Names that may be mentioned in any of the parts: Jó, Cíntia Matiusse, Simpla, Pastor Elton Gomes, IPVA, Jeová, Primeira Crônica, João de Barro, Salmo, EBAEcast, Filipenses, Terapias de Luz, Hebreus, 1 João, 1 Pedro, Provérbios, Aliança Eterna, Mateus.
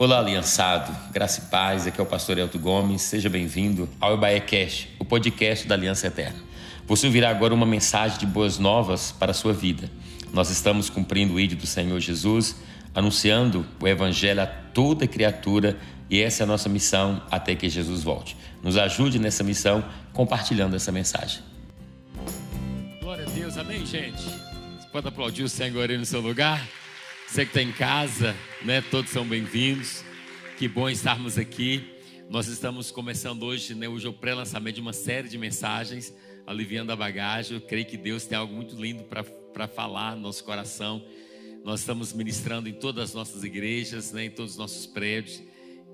Olá, aliançado, graça e paz, aqui é o Pastor Elton Gomes, seja bem-vindo ao EBAEcast, o podcast da Aliança Eterna. Você ouvirá agora uma mensagem de boas novas para a sua vida. Nós estamos cumprindo o ídolo do Senhor Jesus, anunciando o Evangelho a toda criatura e essa é a nossa missão até que Jesus volte. Nos ajude nessa missão compartilhando essa mensagem. Glória a Deus, amém, gente? Você pode aplaudir o Senhor aí no seu lugar? Você que está em casa, né? Todos são bem-vindos. Que bom estarmos aqui. Nós estamos começando hoje, né? Hoje é o pré-lançamento de uma série de mensagens, aliviando a bagagem. Eu creio que Deus tem algo muito lindo para falar no nosso coração. Nós estamos ministrando em todas as nossas igrejas, né? Em todos os nossos prédios.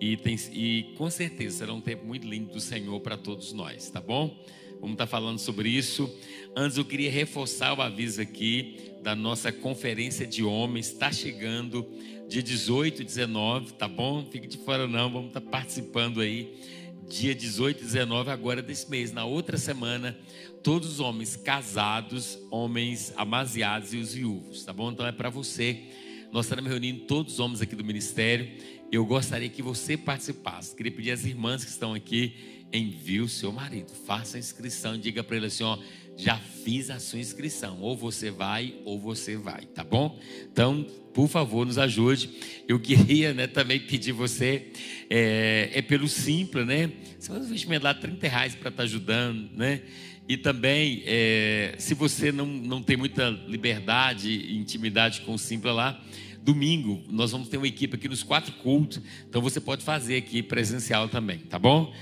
E com certeza será um tempo muito lindo do Senhor para todos nós, tá bom? Vamos estar falando sobre isso. Antes eu queria reforçar o aviso aqui da nossa conferência de homens. Está chegando dia 18 e 19, tá bom? Fique de fora não, vamos estar participando aí. Dia 18 e 19 agora desse mês. Na outra semana, todos os homens casados, homens amaziados e os viúvos, tá bom? Então é para você. Nós estaremos reunindo todos os homens aqui do ministério. Eu gostaria que você participasse. Queria pedir às irmãs que estão aqui: envie o seu marido, faça a inscrição, diga para ele assim, ó, já fiz a sua inscrição, ou você vai, tá bom? Então, por favor, nos ajude. Eu queria, né, também pedir você, pelo Simpla, né? Você faz um investimento lá, R$30 para estar ajudando, né? E também, se você não tem muita liberdade e intimidade com o Simpla lá, domingo nós vamos ter uma equipe aqui nos 4 cultos, então você pode fazer aqui presencial também, tá bom?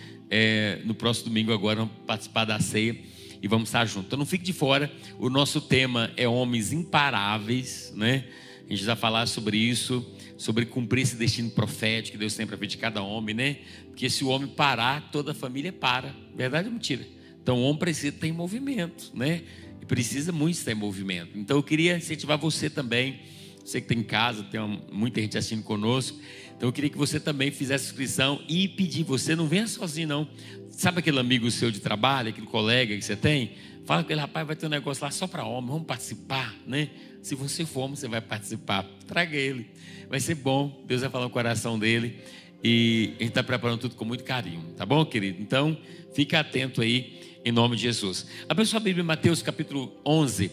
No próximo domingo agora vamos participar da ceia e vamos estar juntos. Então não fique de fora. O nosso tema é homens imparáveis, né? A gente vai falar sobre isso, sobre cumprir esse destino profético que Deus tem para a vida de cada homem, né? Porque se o homem parar, toda a família para. Verdade ou mentira? Então o homem precisa estar em movimento, né? E precisa muito estar em movimento. Então eu queria incentivar você também, você que está em casa, tem muita gente assistindo conosco. Então eu queria que você também fizesse inscrição e pedir, você não venha sozinho não. Sabe aquele amigo seu de trabalho, aquele colega que você tem? Fala com ele, rapaz, vai ter um negócio lá só para homem, vamos participar, né? Se você for homem, você vai participar. Traga ele, vai ser bom, Deus vai falar no coração dele. E a gente está preparando tudo com muito carinho, tá bom, querido? Então, fica atento aí, em nome de Jesus. Abra sua Bíblia em Mateus capítulo 11.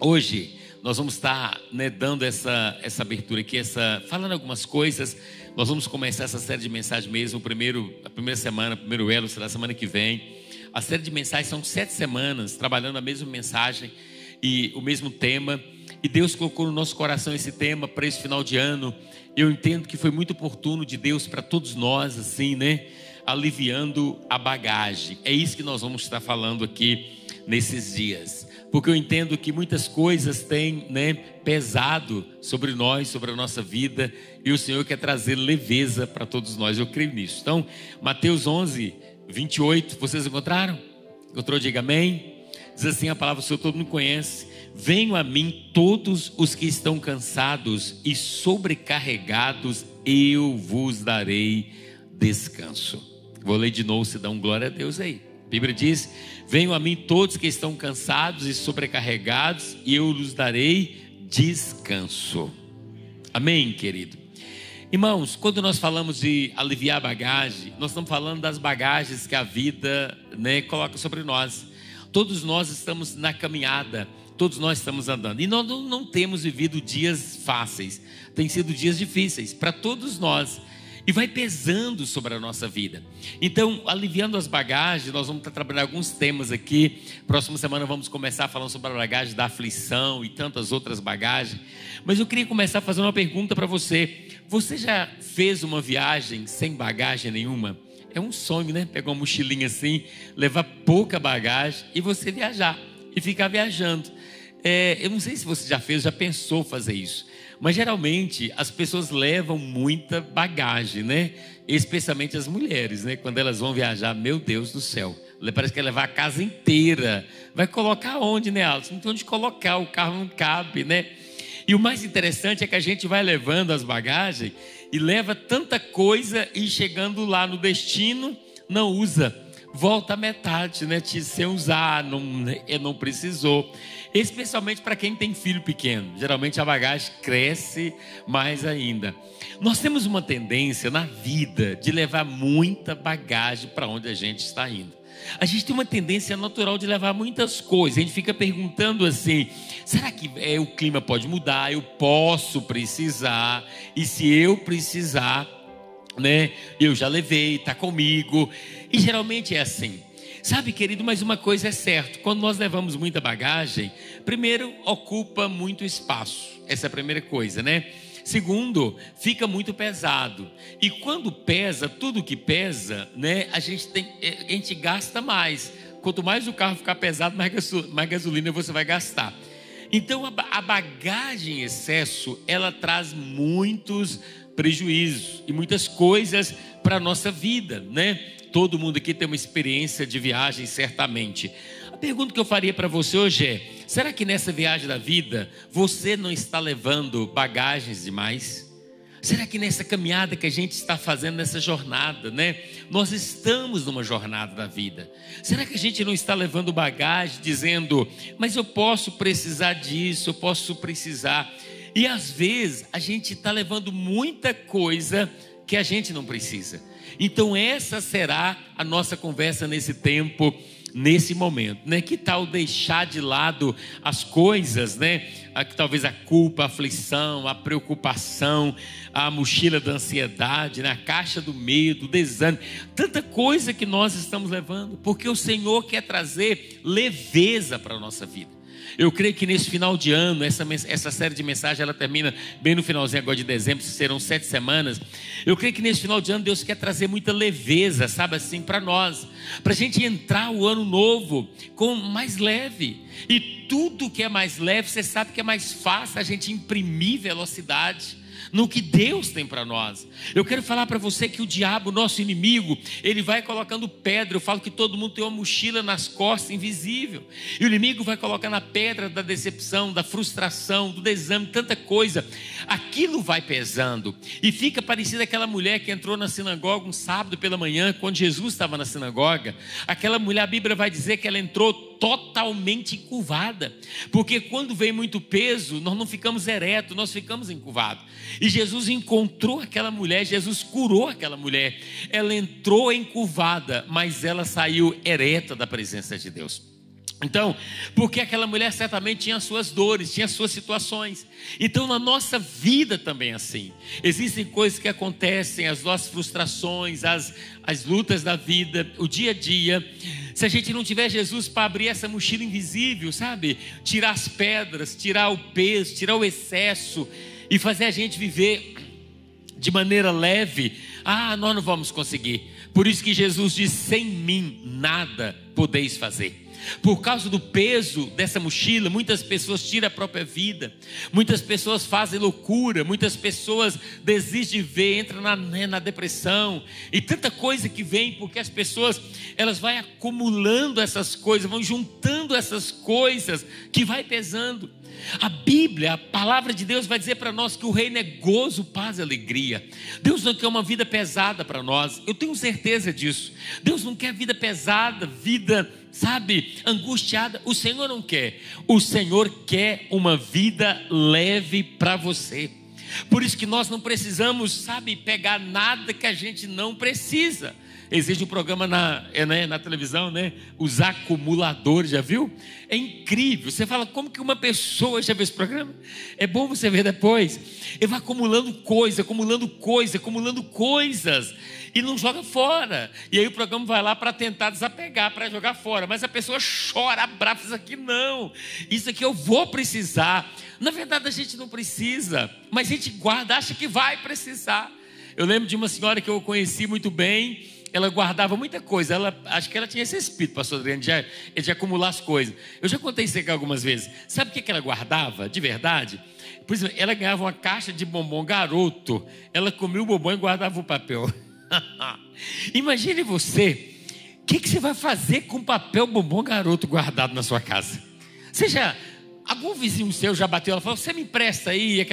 Hoje nós vamos estar, né, dando essa abertura aqui, falando algumas coisas. Nós vamos começar essa série de mensagens mesmo. A primeira elo será a semana que vem. A série de mensagens são 7 semanas, trabalhando a mesma mensagem e o mesmo tema. E Deus colocou no nosso coração esse tema para esse final de ano. Eu entendo que foi muito oportuno de Deus para todos nós, assim, né? Aliviando a bagagem. É isso que nós vamos estar falando aqui nesses dias, porque eu entendo que muitas coisas têm, né, pesado sobre nós, sobre a nossa vida, e o Senhor quer trazer leveza para todos nós, eu creio nisso. Então, Mateus 11, 28, vocês encontraram? Encontrou? Diga amém. Diz assim a palavra do Senhor, todo mundo conhece: venham a mim todos os que estão cansados e sobrecarregados, eu vos darei descanso. Vou ler de novo, se dá um glória a Deus aí. A Bíblia diz: venham a mim todos que estão cansados e sobrecarregados, e eu lhes darei descanso. Amém, querido? Irmãos, quando nós falamos de aliviar a bagagem, nós estamos falando das bagagens que a vida, né, coloca sobre nós. Todos nós estamos na caminhada, todos nós estamos andando. E nós não temos vivido dias fáceis, tem sido dias difíceis para todos nós. E vai pesando sobre a nossa vida. Então, aliviando as bagagens, nós vamos estar trabalhando alguns temas aqui. Próxima semana vamos começar falando sobre a bagagem da aflição e tantas outras bagagens. Mas eu queria começar fazendo uma pergunta para você. Você já fez uma viagem sem bagagem nenhuma? É um sonho, né? Pegar uma mochilinha assim, levar pouca bagagem e você viajar. E ficar viajando. Eu não sei se você já fez, já pensou fazer isso. Mas geralmente as pessoas levam muita bagagem, né? Especialmente as mulheres, né? Quando elas vão viajar, meu Deus do céu, parece que vai levar a casa inteira. Vai colocar onde, né, Alisson? Não tem onde colocar, o carro não cabe, né? E o mais interessante é que a gente vai levando as bagagens e leva tanta coisa e chegando lá no destino, não usa. volta a metade, né? Te sem usar, não precisou. Especialmente para quem tem filho pequeno. Geralmente a bagagem cresce mais ainda. Nós temos uma tendência na vida de levar muita bagagem para onde a gente está indo. A gente tem uma tendência natural de levar muitas coisas. A gente fica perguntando assim: será que o clima pode mudar? Eu posso precisar? E se eu precisar, né, eu já levei, está comigo. E geralmente é assim. Sabe, querido, mas uma coisa é certa: quando nós levamos muita bagagem, primeiro, ocupa muito espaço. Essa é a primeira coisa, né? Segundo, fica muito pesado. E quando pesa, tudo que pesa, né, a gente gasta mais. Quanto mais o carro ficar pesado, mais gasolina você vai gastar. Então a bagagem em excesso, ela traz muitos prejuízos e muitas coisas para a nossa vida, né? Todo mundo aqui tem uma experiência de viagem, certamente. A pergunta que eu faria para você hoje é: será que nessa viagem da vida você não está levando bagagens demais? Será que nessa caminhada que a gente está fazendo, nessa jornada, né? Nós estamos numa jornada da vida. Será que a gente não está levando bagagem, dizendo: mas eu posso precisar disso, eu posso precisar? E às vezes a gente está levando muita coisa que a gente não precisa. Então essa será a nossa conversa nesse tempo, nesse momento, né? Que tal deixar de lado as coisas, né? Talvez a culpa, a aflição, a preocupação, a mochila da ansiedade, né? A caixa do medo, o desânimo, tanta coisa que nós estamos levando, porque o Senhor quer trazer leveza para a nossa vida. Eu creio que nesse final de ano, essa série de mensagens, ela termina bem no finalzinho agora de dezembro, serão 7 semanas. Eu creio que nesse final de ano, Deus quer trazer muita leveza, sabe assim, para nós, para a gente entrar o ano novo com mais leve. E tudo que é mais leve, você sabe que é mais fácil a gente imprimir velocidade no que Deus tem para nós. Eu quero falar para você que o diabo, nosso inimigo, ele vai colocando pedra. Eu falo que todo mundo tem uma mochila nas costas invisível, e o inimigo vai colocando a pedra da decepção, da frustração, do desânimo, tanta coisa. Aquilo vai pesando e fica parecido aquela mulher que entrou na sinagoga um sábado pela manhã, quando Jesus estava na sinagoga. Aquela mulher, a Bíblia vai dizer que ela entrou totalmente encurvada, porque quando vem muito peso, nós não ficamos eretos, nós ficamos encurvados. E Jesus encontrou aquela mulher, Jesus curou aquela mulher. Ela entrou encurvada, mas ela saiu ereta da presença de Deus. Então, porque aquela mulher certamente tinha suas dores, tinha suas situações. Então na nossa vida também é assim. Existem coisas que acontecem, as nossas frustrações, as lutas da vida, o dia a dia. Se a gente não tiver Jesus para abrir essa mochila invisível, sabe? Tirar as pedras, tirar o peso, tirar o excesso e fazer a gente viver de maneira leve, nós não vamos conseguir. Por isso que Jesus diz: sem mim nada podeis fazer. Por causa do peso dessa mochila, muitas pessoas tiram a própria vida, muitas pessoas fazem loucura, muitas pessoas desistem de ver, entram na depressão e tanta coisa que vem, porque as pessoas, elas vão acumulando essas coisas, vão juntando essas coisas que vai pesando. A Bíblia, a palavra de Deus vai dizer para nós que o reino é gozo, paz e alegria. Deus não quer uma vida pesada para nós, eu tenho certeza disso. Deus não quer vida pesada, vida, sabe, angustiada. O Senhor não quer. O Senhor quer uma vida leve para você. Por isso que nós não precisamos, sabe, pegar nada que a gente não precisa. Existe um programa na televisão, né? Os acumuladores, já viu? É incrível. Você fala, como que uma pessoa já viu esse programa? É bom você ver depois. Ele vai acumulando coisa, acumulando coisa, acumulando coisas e não joga fora. E aí o programa vai lá para tentar desapegar, para jogar fora. Mas a pessoa chora, abraça, isso aqui não. Isso aqui eu vou precisar. Na verdade a gente não precisa, mas a gente guarda, acha que vai precisar. Eu lembro de uma senhora que eu conheci muito bem. Ela guardava muita coisa, acho que ela tinha esse espírito, pastor Adriano, de acumular as coisas. Eu já contei isso aqui algumas vezes. Sabe o que ela guardava de verdade? Por exemplo, ela ganhava uma caixa de bombom garoto, ela comia o bombom e guardava o papel. Imagine você, o que você vai fazer com o papel bombom garoto guardado na sua casa? Algum vizinho seu já bateu, ela falou, você me empresta aí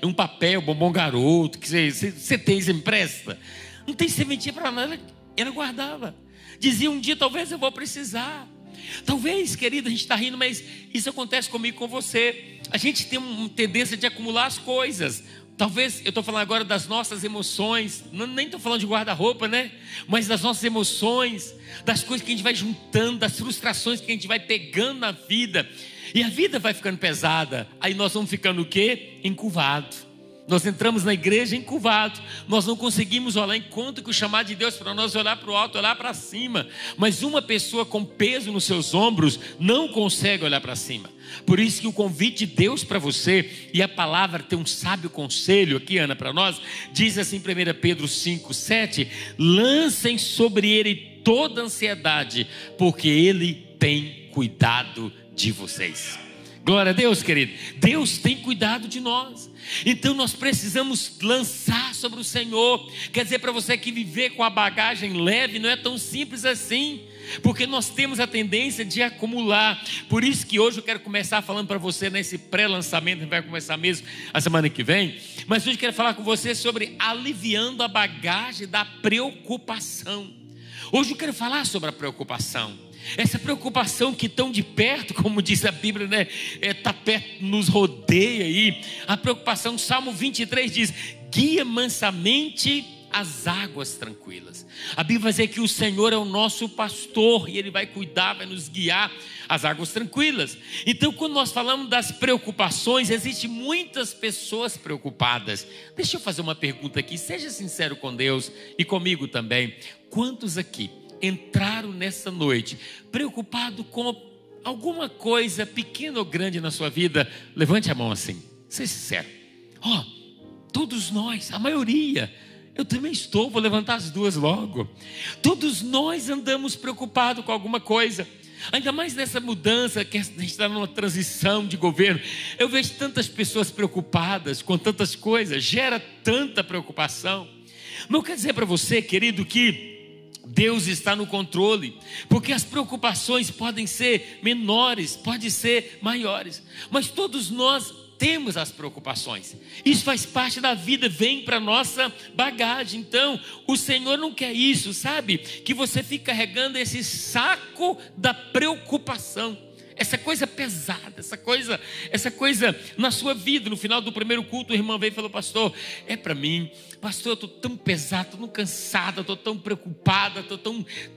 um papel bombom garoto, que você tem, você me empresta? Não tem sementinha para nada, ela guardava. dizia um dia, talvez eu vou precisar. Talvez, querido, a gente está rindo, mas isso acontece comigo e com você. A gente tem uma tendência de acumular as coisas. Talvez, eu estou falando agora das nossas emoções, nem estou falando de guarda-roupa, né? Mas das nossas emoções, das coisas que a gente vai juntando, das frustrações que a gente vai pegando na vida. E a vida vai ficando pesada. Aí nós vamos ficando o quê? Encurvado. Nós entramos na igreja encurvado. Nós não conseguimos olhar em conta que o chamado de Deus para nós é olhar para o alto, olhar para cima. Mas uma pessoa com peso nos seus ombros não consegue olhar para cima. Por isso que o convite de Deus para você, e a palavra tem um sábio conselho aqui, Ana, para nós, diz assim, 1 Pedro 5,7: lancem sobre ele toda ansiedade, porque ele tem cuidado de vocês. Glória a Deus, querido. Deus tem cuidado de nós. Então nós precisamos lançar sobre o Senhor. Quer dizer para você que viver com a bagagem leve não é tão simples assim, porque nós temos a tendência de acumular. Por isso que hoje eu quero começar falando para você nesse pré-lançamento, que vai começar mesmo a semana que vem, mas hoje eu quero falar com você sobre aliviando a bagagem da preocupação. Hoje eu quero falar sobre a preocupação. Essa preocupação que tão de perto, como diz a Bíblia, né? Está perto, nos rodeia aí. A preocupação, Salmo 23 diz: guia mansamente as águas tranquilas. A Bíblia vai dizer que o Senhor é o nosso pastor e Ele vai cuidar, vai nos guiar às águas tranquilas. Então, quando nós falamos das preocupações, existem muitas pessoas preocupadas. Deixa eu fazer uma pergunta aqui, seja sincero com Deus e comigo também. Quantos aqui entraram nessa noite preocupado com alguma coisa pequena ou grande na sua vida? Levante a mão assim, seja sincero. Todos nós, a maioria, eu também estou, vou levantar as duas logo. Todos nós andamos preocupados com alguma coisa. Ainda mais nessa mudança, que a gente está numa transição de governo. Eu vejo tantas pessoas preocupadas com tantas coisas, gera tanta preocupação. Mas eu quero dizer para você, querido, que Deus está no controle, porque as preocupações podem ser menores, podem ser maiores, mas todos nós temos as preocupações. Isso faz parte da vida, vem para a nossa bagagem. Então, o Senhor não quer isso, sabe? Que você fique carregando esse saco da preocupação, essa coisa pesada, essa coisa na sua vida. No final do primeiro culto, o irmão veio e falou: pastor, é para mim, pastor, eu estou tão pesado, estou tão cansada, estou tão preocupada,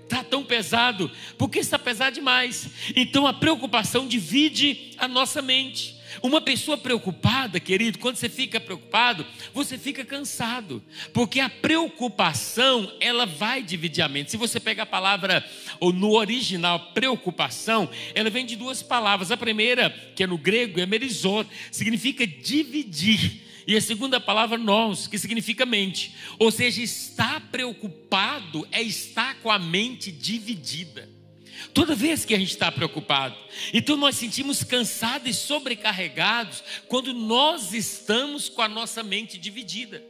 está tão pesado, porque está pesado demais. Então a preocupação divide a nossa mente. Uma pessoa preocupada, querido, quando você fica preocupado, você fica cansado, porque a preocupação, ela vai dividir a mente. Se você pega a palavra, ou no original, preocupação, ela vem de duas palavras. A primeira, que é no grego, é merizon, significa dividir. E a segunda palavra, nós, que significa mente. Ou seja, estar preocupado é estar com a mente dividida. Toda vez que a gente está preocupado, então nós sentimos cansados e sobrecarregados quando nós estamos com a nossa mente dividida.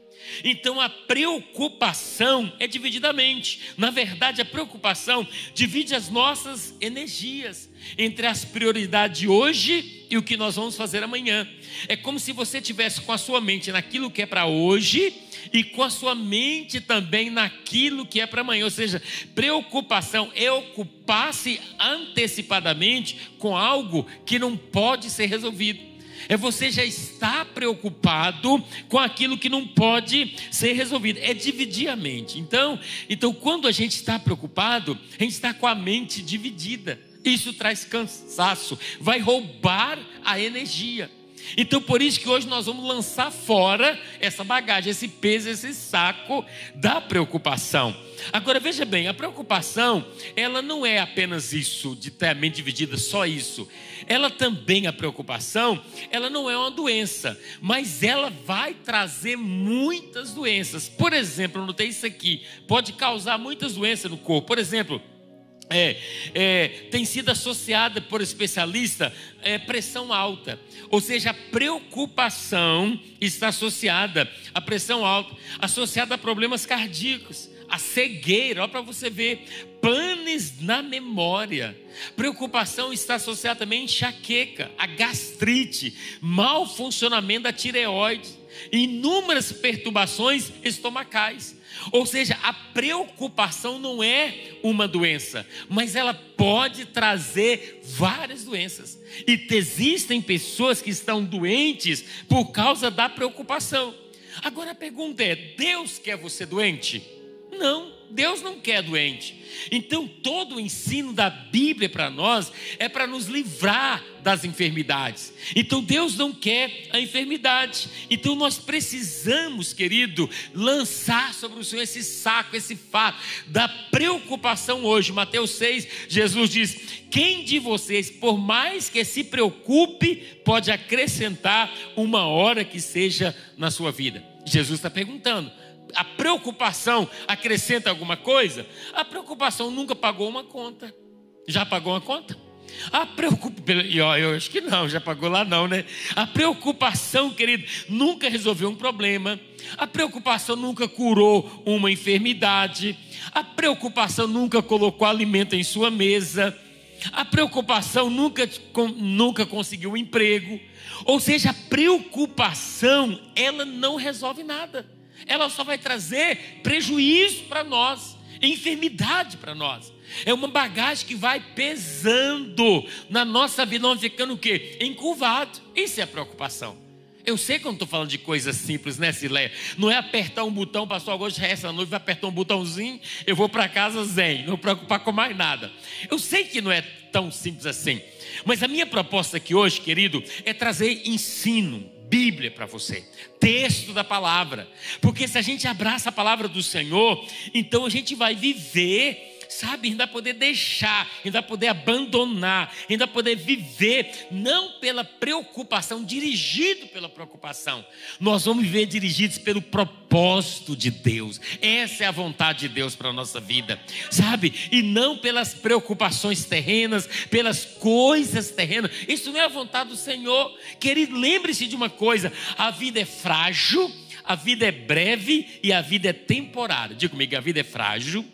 Então a preocupação é dividida a mente. Na verdade, a preocupação divide as nossas energias entre as prioridades de hoje e o que nós vamos fazer amanhã. É como se você tivesse com a sua mente naquilo que é para hoje e com a sua mente também naquilo que é para amanhã. Ou seja, preocupação é ocupar-se antecipadamente com algo que não pode ser resolvido. É você já estar preocupado com aquilo que não pode ser resolvido. É dividir a mente. Então quando a gente está preocupado, a gente está com a mente dividida. Isso traz cansaço, vai roubar a energia. Então por isso que hoje nós vamos lançar fora essa bagagem, esse peso, esse saco da preocupação. Agora veja bem, a preocupação, ela não é apenas isso, de ter a mente dividida, só isso. Ela também, a preocupação, ela não é uma doença, mas ela vai trazer muitas doenças. Por exemplo, eu notei isso aqui, pode causar muitas doenças no corpo. Por exemplo, tem sido associada por especialista pressão alta. Ou seja, a preocupação está associada à pressão alta, associada a problemas cardíacos, a cegueira, olha para você ver, panes na memória. Preocupação está associada também à enxaqueca, à gastrite, mau funcionamento da tireoide, inúmeras perturbações estomacais. Ou seja, a preocupação não é uma doença, mas ela pode trazer várias doenças. E existem pessoas que estão doentes por causa da preocupação. Agora a pergunta é: Deus quer você doente? Não, Deus não quer doente. Então todo o ensino da Bíblia para nós é para nos livrar das enfermidades. Então Deus não quer a enfermidade. Então nós precisamos, querido, lançar sobre o Senhor esse saco, esse fardo da preocupação hoje. Mateus 6, Jesus diz: quem de vocês, por mais que se preocupe, pode acrescentar uma hora que seja na sua vida? Jesus está perguntando: a preocupação acrescenta alguma coisa? A preocupação nunca pagou uma conta. Já pagou uma conta? Eu acho que não, já pagou lá não, né? A preocupação, querido, nunca resolveu um problema. A preocupação nunca curou uma enfermidade. A preocupação nunca colocou alimento em sua mesa. A preocupação nunca conseguiu um emprego. Ou seja, a preocupação, ela não resolve nada. Ela só vai trazer prejuízo para nós, enfermidade para nós. É uma bagagem que vai pesando na nossa vida, nós ficando o quê? Encurvado. Isso é a preocupação. Eu sei que eu não estou falando de coisas simples, né, Cileia? Não é apertar um botão, pastor Augusto, essa noite vai apertar um botãozinho, eu vou para casa zen, não me preocupar com mais nada. Eu sei que não é tão simples assim, mas a minha proposta aqui hoje, querido, é trazer ensino, Bíblia para você, texto da palavra, porque se a gente abraça a palavra do Senhor, então a gente vai viver, sabe, ainda poder deixar, ainda poder abandonar, ainda poder viver, não pela preocupação, dirigido pela preocupação, nós vamos viver dirigidos pelo propósito de Deus. Essa é a vontade de Deus para a nossa vida, sabe, e não pelas preocupações terrenas, pelas coisas terrenas. Isso não é a vontade do Senhor, querido. Lembre-se de uma coisa: a vida é frágil, a vida é breve e a vida é temporária. Diga comigo: a vida é frágil,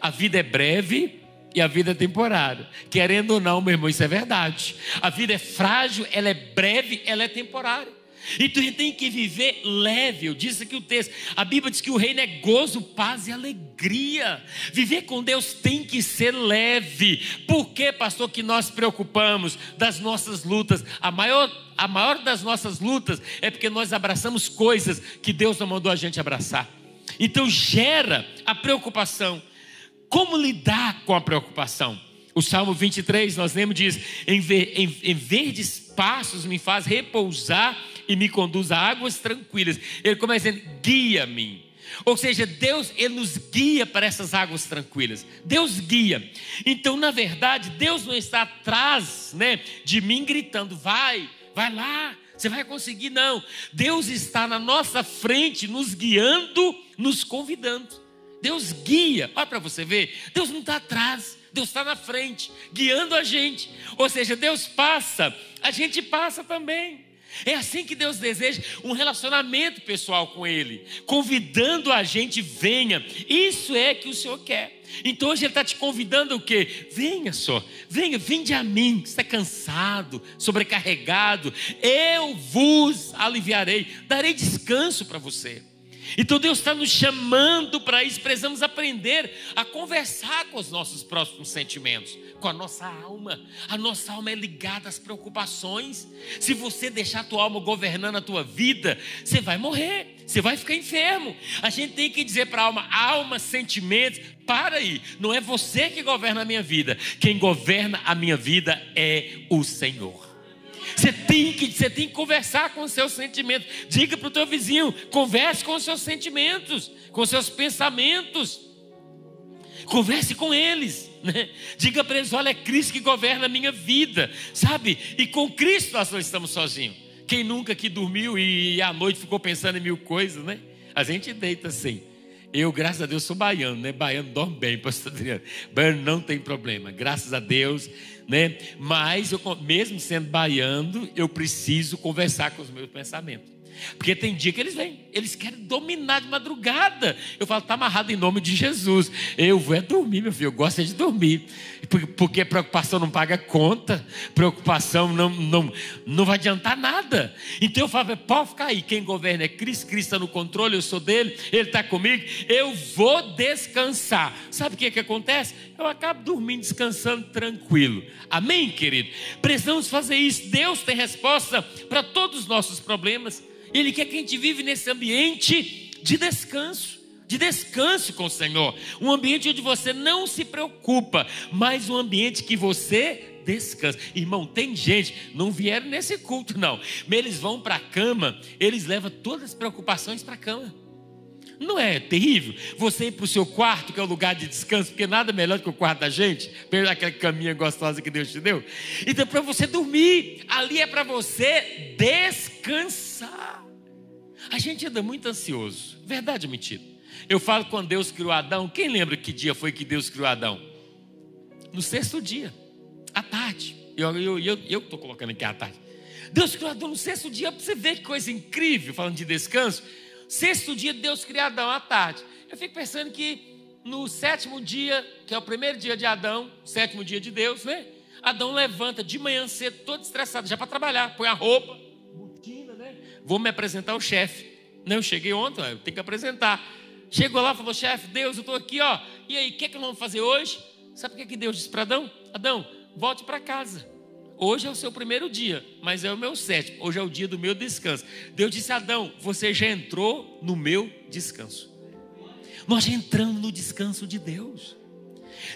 a vida é breve e a vida é temporária. Querendo ou não, meu irmão, isso é verdade. A vida é frágil, ela é breve, ela é temporária. Então a gente tem que viver leve. Eu disse aqui o texto, a Bíblia diz que o reino é gozo, paz e alegria. Viver com Deus tem que ser leve. Por que, pastor, que nós preocupamos das nossas lutas? A maior das nossas lutas é porque nós abraçamos coisas que Deus não mandou a gente abraçar. Então gera a preocupação. Como lidar com a preocupação? O Salmo 23, nós lemos, diz: em verdes passos me faz repousar e me conduz a águas tranquilas. Ele começa dizendo: guia-me. Ou seja, Deus, Ele nos guia para essas águas tranquilas. Deus guia. Então, na verdade, Deus não está atrás, né, de mim gritando: vai lá, você vai conseguir. Não. Deus está na nossa frente, nos guiando, nos convidando. Deus guia, olha para você ver, Deus não está atrás, Deus está na frente, guiando a gente. Ou seja, Deus passa, a gente passa também. É assim que Deus deseja um relacionamento pessoal com Ele, convidando a gente: venha. Isso é que o Senhor quer. Então hoje Ele está te convidando o quê? Venha só, venha, vinde a mim. Está cansado, sobrecarregado, eu vos aliviarei, darei descanso para você. Então Deus está nos chamando para isso. Precisamos aprender a conversar com os nossos próximos sentimentos, com a nossa alma. A nossa alma é ligada às preocupações. Se você deixar a tua alma governando a tua vida, você vai morrer, você vai ficar enfermo. A gente tem que dizer para a alma, sentimentos, para aí. Não é você que governa a minha vida. Quem governa a minha vida é o Senhor. Você tem que conversar com os seus sentimentos. Diga para o teu vizinho: converse com os seus sentimentos, com os seus pensamentos. Converse com eles, né? Diga para eles: olha, é Cristo que governa a minha vida, sabe? E com Cristo nós não estamos sozinhos. Quem nunca aqui dormiu e à noite ficou pensando em mil coisas, né? A gente deita assim. Eu, graças a Deus, sou baiano, né? Baiano dorme bem, pastor Adriano. Baiano não tem problema, graças a Deus. né? Mas, eu, mesmo sendo baiano, eu preciso conversar com os meus pensamentos. Porque tem dia que eles vêm, eles querem dominar de madrugada. Eu falo, está amarrado em nome de Jesus. Eu vou é dormir, meu filho, eu gosto é de dormir. Porque preocupação não paga conta, preocupação não vai adiantar nada. Então eu falo, pode ficar aí, quem governa é Cristo, Cristo está no controle, eu sou dele, ele está comigo, eu vou descansar. Sabe o que acontece? Eu acabo dormindo, descansando tranquilo. Amém, querido? Precisamos fazer isso. Deus tem resposta para todos os nossos problemas. Ele quer que a gente vive nesse ambiente de descanso com o Senhor. Um ambiente onde você não se preocupa, mas um ambiente que você descansa. Irmão, tem gente, não vieram nesse culto não, mas eles vão para a cama, eles levam todas as preocupações para a cama. Não é terrível? Você ir para o seu quarto, que é o lugar de descanso, porque nada melhor do que o quarto da gente, pelo aquela caminha gostosa que Deus te deu. Então, para você dormir, ali é para você descansar. A gente anda muito ansioso, verdade ou mentira? Eu falo quando Deus criou Adão, quem lembra que dia foi que Deus criou Adão? No sexto dia, à tarde. Eu estou colocando aqui à tarde. Deus criou Adão no sexto dia, para você ver que coisa incrível, falando de descanso. Sexto dia, Deus criou Adão à tarde. Eu fico pensando que no sétimo dia, que é o primeiro dia de Adão, sétimo dia de Deus, né? Adão levanta de manhã cedo, todo estressado, já para trabalhar, põe a roupa, botina, né? Vou me apresentar ao chefe. Não, eu cheguei ontem, eu tenho que apresentar. Chegou lá, falou, chefe, Deus, eu estou aqui, ó. E aí, o que é que nós vamos fazer hoje? Sabe o que é que Deus disse para Adão? Adão, volte para casa. Hoje é o seu primeiro dia, mas é o meu sétimo. Hoje é o dia do meu descanso. Deus disse a Adão, você já entrou no meu descanso. Nós já entramos no descanso de Deus.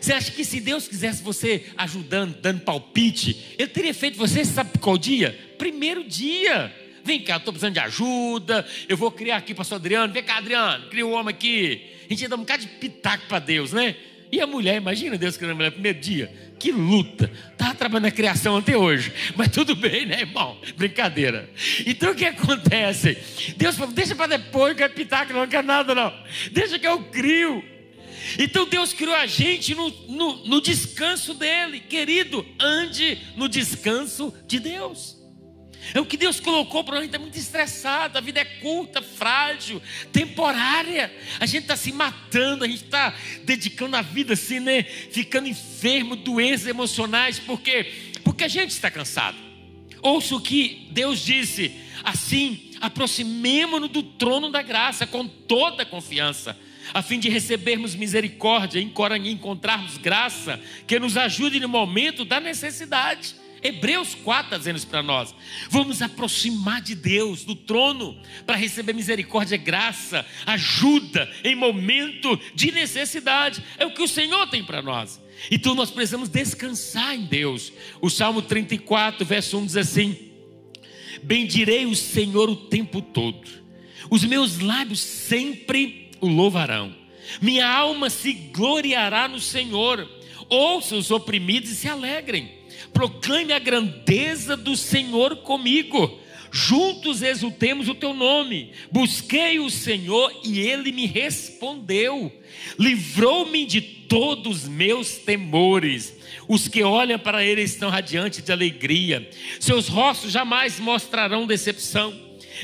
Você acha que se Deus quisesse você ajudando, dando palpite, ele teria feito você, sabe qual dia? Primeiro dia. Vem cá, eu estou precisando de ajuda, eu vou criar aqui para o pastor Adriano. Vem cá, Adriano, cria o homem aqui. A gente ia dar um bocado de pitaco para Deus, né? E a mulher, imagina Deus criando a mulher no primeiro dia. Que luta. Estava trabalhando na criação até hoje. Mas tudo bem, né, irmão? Brincadeira. Então o que acontece? Deus falou, deixa para depois, não quero pitaco, não quero nada, não. Deixa que eu crio. Então Deus criou a gente no descanso dele. Querido, ande no descanso de Deus. É o que Deus colocou para a gente. Está muito estressado, a vida é curta, frágil, temporária. A gente está se matando, a gente está dedicando a vida assim, né? Ficando enfermo, doenças emocionais. Por quê? Porque a gente está cansado. Ouça o que Deus disse. Assim, aproximemo-nos do trono da graça com toda a confiança, a fim de recebermos misericórdia e encontrarmos graça que nos ajude no momento da necessidade. Hebreus 4 está dizendo isso para nós. Vamos aproximar de Deus, do trono, para receber misericórdia, graça, ajuda em momento de necessidade. É o que o Senhor tem para nós. Então nós precisamos descansar em Deus. O Salmo 34, verso 1 diz assim: bendirei o Senhor o tempo todo, os meus lábios sempre o louvarão, minha alma se gloriará no Senhor. Ouça os oprimidos e se alegrem. Proclame a grandeza do Senhor comigo. Juntos exultemos o teu nome. Busquei o Senhor e ele me respondeu. Livrou-me de todos os meus temores. Os que olham para ele estão radiantes de alegria. Seus rostos jamais mostrarão decepção.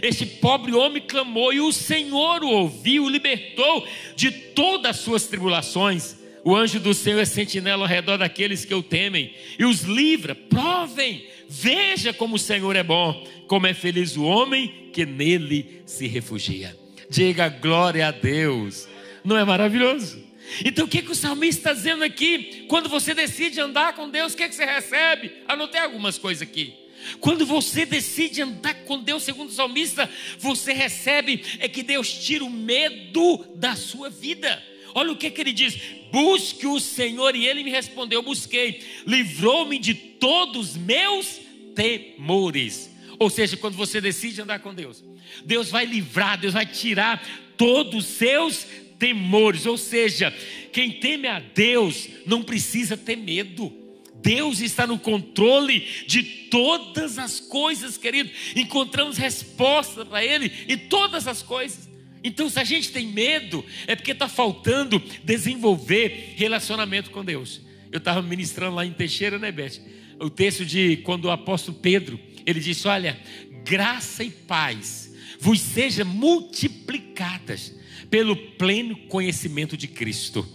Este pobre homem clamou e o Senhor o ouviu, o libertou de todas as suas tribulações. O anjo do Senhor é sentinela ao redor daqueles que o temem e os livra. Provem, veja como o Senhor é bom, como é feliz o homem que nele se refugia. Diga glória a Deus. Não é maravilhoso? Então o que o salmista está dizendo aqui? Quando você decide andar com Deus, o que você recebe? Anotei algumas coisas aqui. Quando você decide andar com Deus, segundo o salmista, você recebe é que Deus tira o medo da sua vida. Olha o que ele diz: busque o Senhor e ele me respondeu, busquei, livrou-me de todos os meus temores. Ou seja, quando você decide andar com Deus, Deus vai livrar, Deus vai tirar todos os seus temores. Ou seja, quem teme a Deus não precisa ter medo. Deus está no controle de todas as coisas, querido. Encontramos resposta para ele em todas as coisas. Então, se a gente tem medo, é porque está faltando desenvolver relacionamento com Deus. Eu estava ministrando lá em Teixeira, né, Beth? o texto de quando o apóstolo Pedro, ele disse: olha, graça e paz vos sejam multiplicadas pelo pleno conhecimento de Cristo.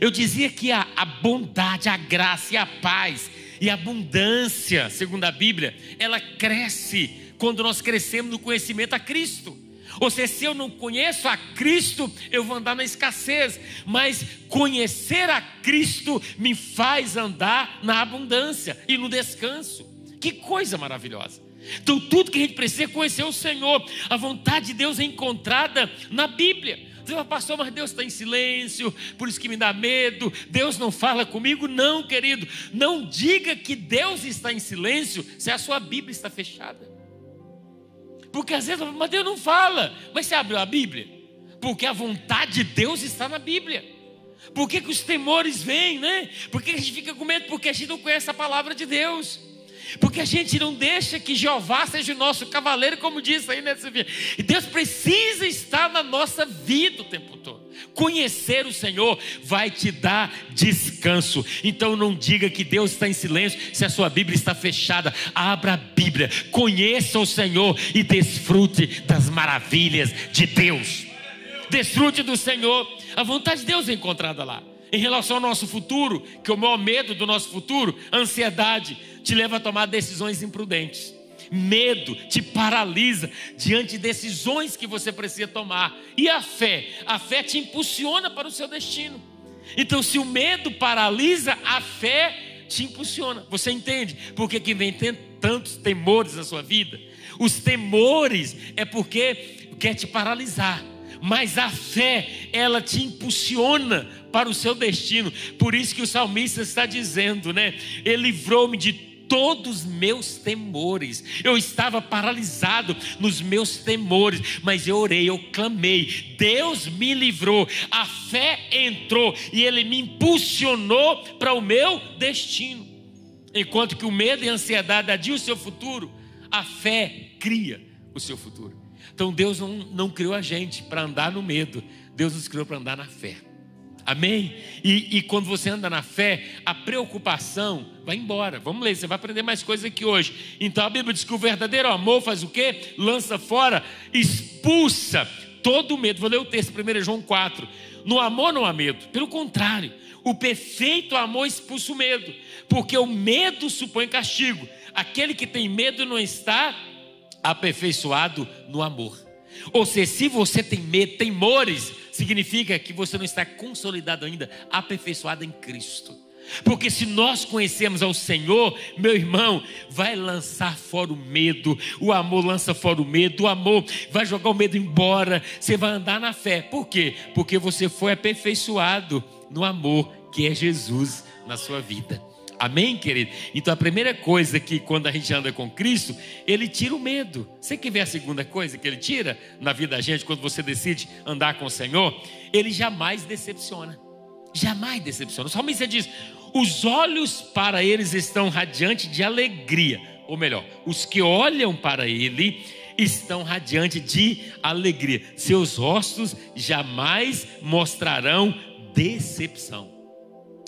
Eu dizia que a bondade, a graça e a paz e a abundância, segundo a Bíblia, ela cresce quando nós crescemos no conhecimento a Cristo. Ou seja, se eu não conheço a Cristo, eu vou andar na escassez. Mas conhecer a Cristo me faz andar na abundância e no descanso. Que coisa maravilhosa! Então tudo que a gente precisa é conhecer o Senhor. A vontade de Deus é encontrada na Bíblia. Você fala: pastor, mas Deus está em silêncio, por isso que me dá medo, Deus não fala comigo. Não, querido, não diga que Deus está em silêncio se a sua Bíblia está fechada. Porque às vezes, mas Deus não fala. Mas você abriu a Bíblia? Porque a vontade de Deus está na Bíblia. Por que os temores vêm, né? Por que a gente fica com medo? Porque a gente não conhece a palavra de Deus. Porque a gente não deixa que Jeová seja o nosso cavaleiro, como diz aí nessa vida. E Deus precisa estar na nossa vida o tempo todo. Conhecer o Senhor vai te dar descanso. Então não diga que Deus está em silêncio se a sua Bíblia está fechada. Abra a Bíblia, conheça o Senhor e desfrute das maravilhas de Deus. Desfrute do Senhor. A vontade de Deus é encontrada lá. Em relação ao nosso futuro, que o maior medo do nosso futuro, ansiedade, te leva a tomar decisões imprudentes. Medo te paralisa diante de decisões que você precisa tomar. E a fé te impulsiona para o seu destino. Então, se o medo paralisa, a fé te impulsiona. Você entende porque que vem tantos temores na sua vida? Os temores é porque quer te paralisar. Mas a fé, ela te impulsiona para o seu destino. Por isso que o salmista está dizendo, né? Ele livrou-me de todos os meus temores. Eu estava paralisado nos meus temores, mas eu orei, eu clamei, Deus me livrou, a fé entrou e Ele me impulsionou para o meu destino. Enquanto que o medo e a ansiedade adiam o seu futuro, a fé cria o seu futuro. Então Deus não criou a gente para andar no medo. Deus nos criou para andar na fé. Amém? E quando você anda na fé, a preocupação vai embora. Vamos ler, você vai aprender mais coisas aqui hoje. Então a Bíblia diz que o verdadeiro amor faz o quê? Lança fora, expulsa todo o medo. Vou ler o texto, 1 João 4. No amor não há medo, pelo contrário. O perfeito amor expulsa o medo, porque o medo supõe castigo. Aquele que tem medo não está aperfeiçoado no amor. Ou seja, se você tem medo, temores, significa que você não está consolidado ainda, aperfeiçoado em Cristo. Porque se nós conhecemos ao Senhor, meu irmão, vai lançar fora o medo. O amor lança fora o medo. O amor vai jogar o medo embora. Você vai andar na fé. Por quê? Porque você foi aperfeiçoado no amor, que é Jesus na sua vida. Amém, querido? Então a primeira coisa que quando a gente anda com Cristo, Ele tira o medo. Você quer ver a segunda coisa que Ele tira na vida da gente quando você decide andar com o Senhor? Ele jamais decepciona. Jamais decepciona. O salmista diz: os olhos para eles estão radiantes de alegria. Ou melhor, os que olham para Ele estão radiantes de alegria. Seus rostos jamais mostrarão decepção.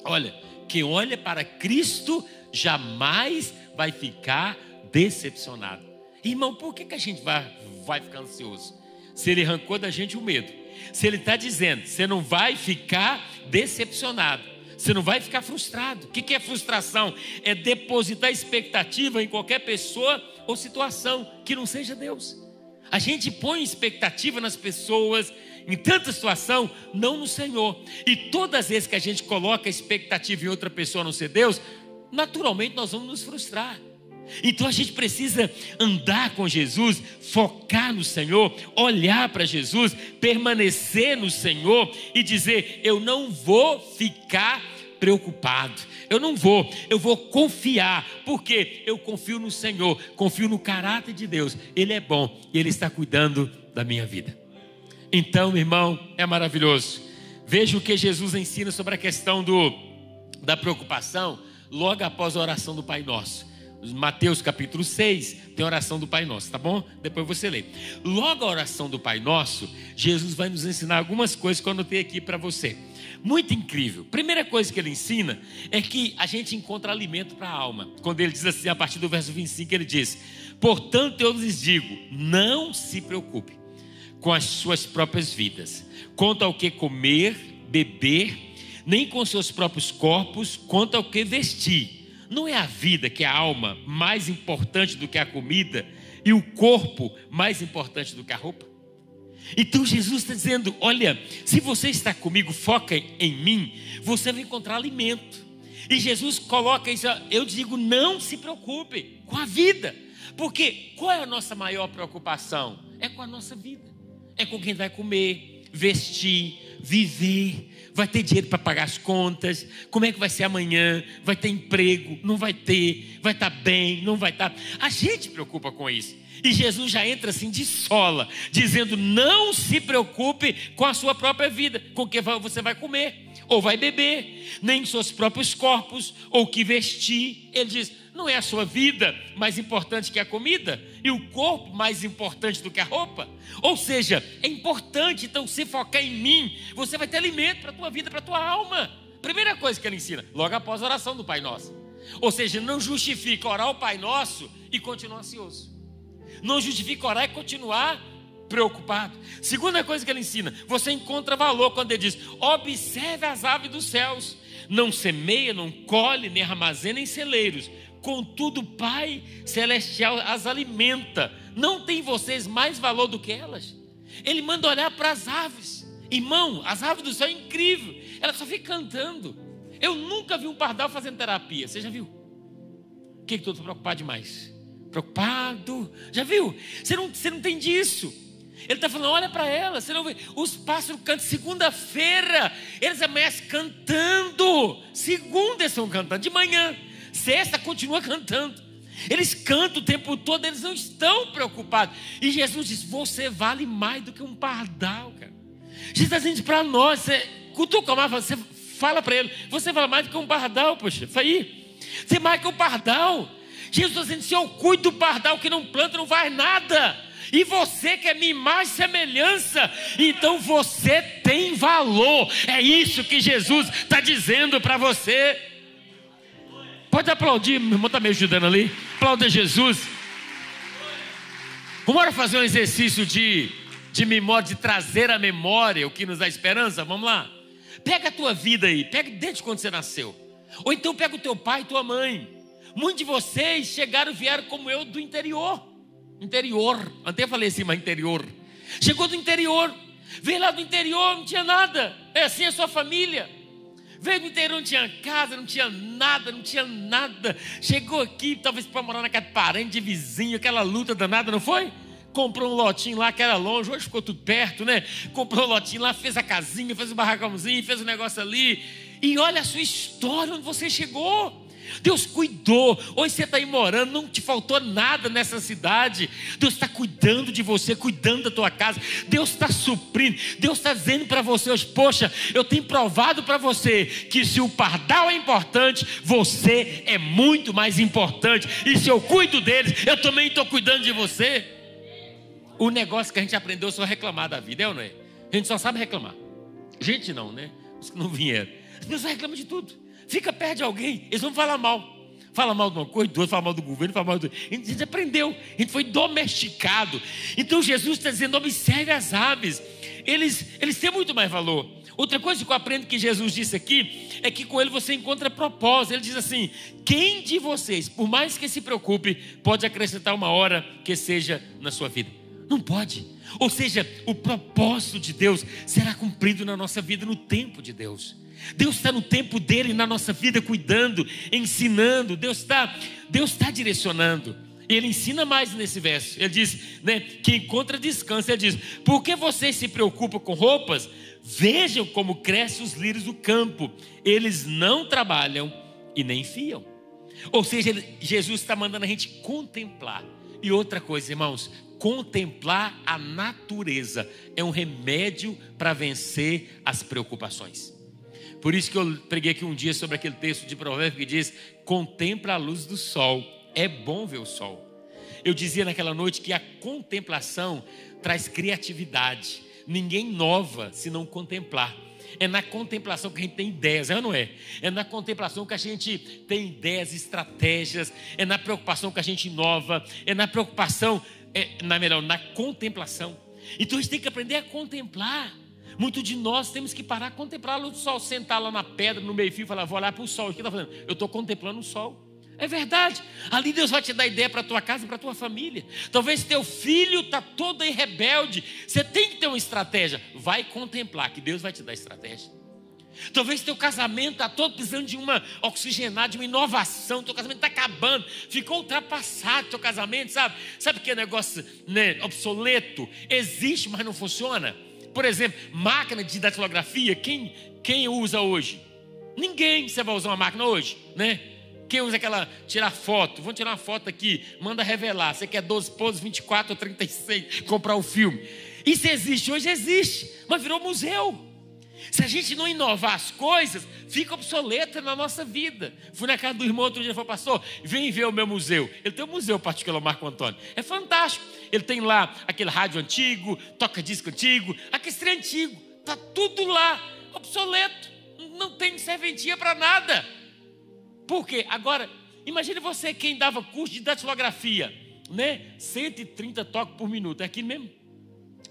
Olha, quem olha para Cristo jamais vai ficar decepcionado. Irmão, por que a gente vai ficar ansioso? Se Ele arrancou da gente o medo. Se Ele está dizendo, você não vai ficar decepcionado. Você não vai ficar frustrado. O que é frustração? É depositar expectativa em qualquer pessoa ou situação que não seja Deus. A gente põe expectativa nas pessoas, em tanta situação, não no Senhor. E todas as vezes que a gente coloca expectativa em outra pessoa a não ser Deus, naturalmente nós vamos nos frustrar. Então a gente precisa andar com Jesus, focar no Senhor, olhar para Jesus, permanecer no Senhor e dizer: eu não vou ficar preocupado, eu vou confiar, porque eu confio no Senhor, confio no caráter de Deus. Ele é bom e Ele está cuidando da minha vida. Então, irmão, é maravilhoso. Veja o que Jesus ensina sobre a questão da preocupação logo após a oração do Pai Nosso. Mateus capítulo 6 tem a oração do Pai Nosso, tá bom? Depois você lê. Logo a oração do Pai Nosso, Jesus vai nos ensinar algumas coisas que eu anotei aqui para você. Muito incrível. Primeira coisa que ele ensina é que a gente encontra alimento para a alma. Quando ele diz assim, a partir do verso 25, ele diz: portanto eu lhes digo, não se preocupe com as suas próprias vidas, quanto ao que comer, beber, nem com seus próprios corpos, quanto ao que vestir. Não é a vida, que é a alma, mais importante do que a comida, e o corpo mais importante do que a roupa? Então Jesus está dizendo: olha, se você está comigo, foca em mim, você vai encontrar alimento. E Jesus coloca isso, eu digo, não se preocupe com a vida, porque qual é a nossa maior preocupação? É com a nossa vida, é com quem vai comer, vestir, viver, vai ter dinheiro para pagar as contas, como é que vai ser amanhã, vai ter emprego, não vai ter, vai estar bem, não vai estar. A gente se preocupa com isso, e Jesus já entra assim de sola, dizendo: não se preocupe com a sua própria vida, com o que você vai comer, ou vai beber, nem seus próprios corpos, ou que vestir. Ele diz: não é a sua vida mais importante que a comida, e o corpo mais importante do que a roupa? Ou seja, é importante, então, se focar em mim, você vai ter alimento para a tua vida, para a tua alma. Primeira coisa que ele ensina, logo após a oração do Pai Nosso. Ou seja, não justifica orar o Pai Nosso e continuar ansioso. Não justifica orar e continuar preocupado. Segunda coisa que ele ensina, você encontra valor quando ele diz: observe as aves dos céus, não semeia, não colhe, nem armazena em celeiros, contudo o Pai Celestial as alimenta, não tem vocês mais valor do que elas? Ele manda olhar para as aves. Irmão, as aves do céu é incrível, elas só ficam cantando. Eu nunca vi um pardal fazendo terapia, você já viu? O que estou preocupado demais? Preocupado, já viu? Você não entende isso. Ele está falando: olha para ela, você não vê. Os pássaros cantam segunda-feira, eles amanhecem cantando. Segunda eles estão cantando de manhã, sexta continua cantando. Eles cantam o tempo todo, eles não estão preocupados. E Jesus diz: você vale mais do que um pardal, cara. Jesus está dizendo para nós, você cutuca o mar, você fala para ele: você vale mais do que um pardal, poxa, isso aí. Você é mais que um pardal. Jesus está dizendo: se eu cuido do pardal que não planta, não vai nada. E você que é minha imagem e semelhança, então você tem valor. É isso que Jesus está dizendo para você. Pode aplaudir, meu irmão está me ajudando ali. Aplauda Jesus. Vamos agora fazer um exercício de memória, de trazer à memória o que nos dá esperança. Vamos lá. Pega a tua vida aí, pega desde quando você nasceu. Ou então pega o teu pai e tua mãe. Muitos de vocês chegaram, vieram como eu do interior. Até falei assim, mas interior. Chegou do interior, veio lá do interior, não tinha nada. É assim a sua família. Veio do interior, não tinha casa, não tinha nada. Chegou aqui, talvez para morar na casa de parente, de vizinho, aquela luta danada, não foi? Comprou um lotinho lá que era longe, hoje ficou tudo perto, né? Comprou um lotinho lá, fez a casinha, fez o barracãozinho, fez o negócio ali. E olha a sua história, onde você chegou. Deus cuidou. Hoje você está aí morando, não te faltou nada nessa cidade. Deus está cuidando de você, cuidando da tua casa. Deus está suprindo. Deus está dizendo para você hoje: poxa, eu tenho provado para você que se o pardal é importante, você é muito mais importante. E se eu cuido deles, eu também estou cuidando de você. O negócio que a gente aprendeu é só reclamar da vida, é ou não é? A gente só sabe reclamar. Gente não, né? Os que não vieram. As pessoas reclamam de tudo. Fica perto de alguém, eles vão falar mal. Fala mal de uma coisa, do outro, fala mal do governo, fala mal do outro. A gente aprendeu, a gente foi domesticado. Então Jesus está dizendo: observe as aves, eles têm muito mais valor. Outra coisa que eu aprendo que Jesus disse aqui é que com ele você encontra propósito. Ele diz assim: quem de vocês, por mais que se preocupe, pode acrescentar uma hora que seja na sua vida? Não pode. Ou seja, o propósito de Deus será cumprido na nossa vida no tempo de Deus. Deus está no tempo dele, na nossa vida, cuidando, ensinando. Deus está direcionando. Ele ensina mais nesse verso. Ele diz, né, que encontra descanso. Ele diz: por que vocês se preocupam com roupas? Vejam como crescem os lírios do campo. Eles não trabalham e nem fiam. Ou seja, Jesus está mandando a gente contemplar. E outra coisa, irmãos, contemplar a natureza é um remédio para vencer as preocupações. Por isso que eu preguei aqui um dia sobre aquele texto de Provérbios que diz: contempla a luz do sol, É bom ver o sol. Eu dizia naquela noite que a contemplação traz criatividade. Ninguém inova se não contemplar. É na contemplação que a gente tem ideias, é ou não é? É na contemplação que a gente tem ideias, estratégias. É na preocupação que a gente inova. É na preocupação, na contemplação. Então a gente tem que aprender a contemplar. Muito de nós temos que parar, contemplar a luz do sol, sentar lá na pedra, no meio-fio, falar, vou olhar para o sol. O que está falando? Eu estou contemplando o sol. É verdade. Ali Deus vai te dar ideia para a tua casa e para a tua família. Talvez teu filho está todo aí rebelde. Você tem que ter uma estratégia. Vai contemplar que Deus vai te dar estratégia. Talvez teu casamento está todo precisando de uma oxigenada, de uma inovação. Teu casamento está acabando, ficou ultrapassado teu casamento, sabe? Sabe que é negócio, né, obsoleto? Existe, mas não funciona. Por exemplo, máquina de datilografia, quem usa hoje? Ninguém. Você vai usar uma máquina hoje, né? Quem usa aquela, tirar foto, vamos tirar uma foto aqui, manda revelar, você quer 12 poses, 24 ou 36, comprar um filme. Isso existe, hoje existe, mas virou museu. Se a gente não inovar as coisas, fica obsoleta na nossa vida. Fui na casa do irmão outro dia e falou, pastor, vem ver o meu museu. Ele tem um museu particular, Marco Antônio. É fantástico. Ele tem lá aquele rádio antigo, toca-disco antigo, aquele trem antigo. Está tudo lá, obsoleto. Não tem serventia para nada. Por quê? Agora, imagine você quem dava curso de datilografia, né? 130 toques por minuto. É aqui mesmo?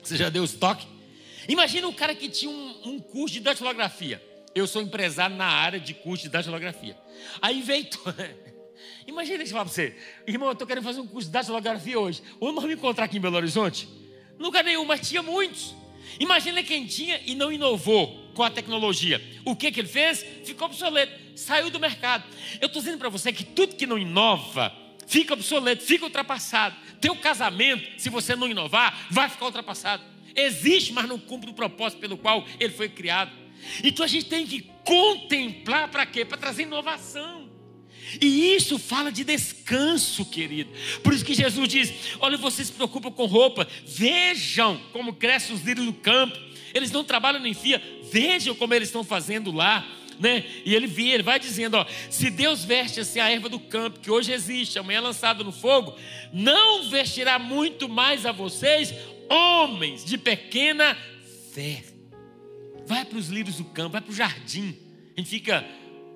Você já deu os toques? Imagina um cara que tinha um curso de datilografia. Eu sou empresário na área de curso de datilografia. Aí veio... Imagina, deixa eu falar para você. Irmão, eu estou querendo fazer um curso de datilografia hoje. Onde nós vamos encontrar aqui em Belo Horizonte? Nunca nenhum, mas tinha muitos. Imagina quem tinha e não inovou com a tecnologia. O que ele fez? Ficou obsoleto. Saiu do mercado. Eu estou dizendo para você que tudo que não inova fica obsoleto, fica ultrapassado. Teu casamento, se você não inovar, vai ficar ultrapassado. Existe, mas não cumpre o propósito pelo qual ele foi criado. Então a gente tem que contemplar para quê? Para trazer inovação. E isso fala de descanso, querido. Por isso que Jesus diz, olha, vocês se preocupam com roupa. Vejam como crescem os lírios do campo. Eles não trabalham nem fiam. Vejam como eles estão fazendo lá, né? E ele vai dizendo, ó, se Deus veste assim a erva do campo, que hoje existe, amanhã é lançada no fogo, não vestirá muito mais a vocês, homens de pequena fé. Vai para os lírios do campo, vai para o jardim. A gente fica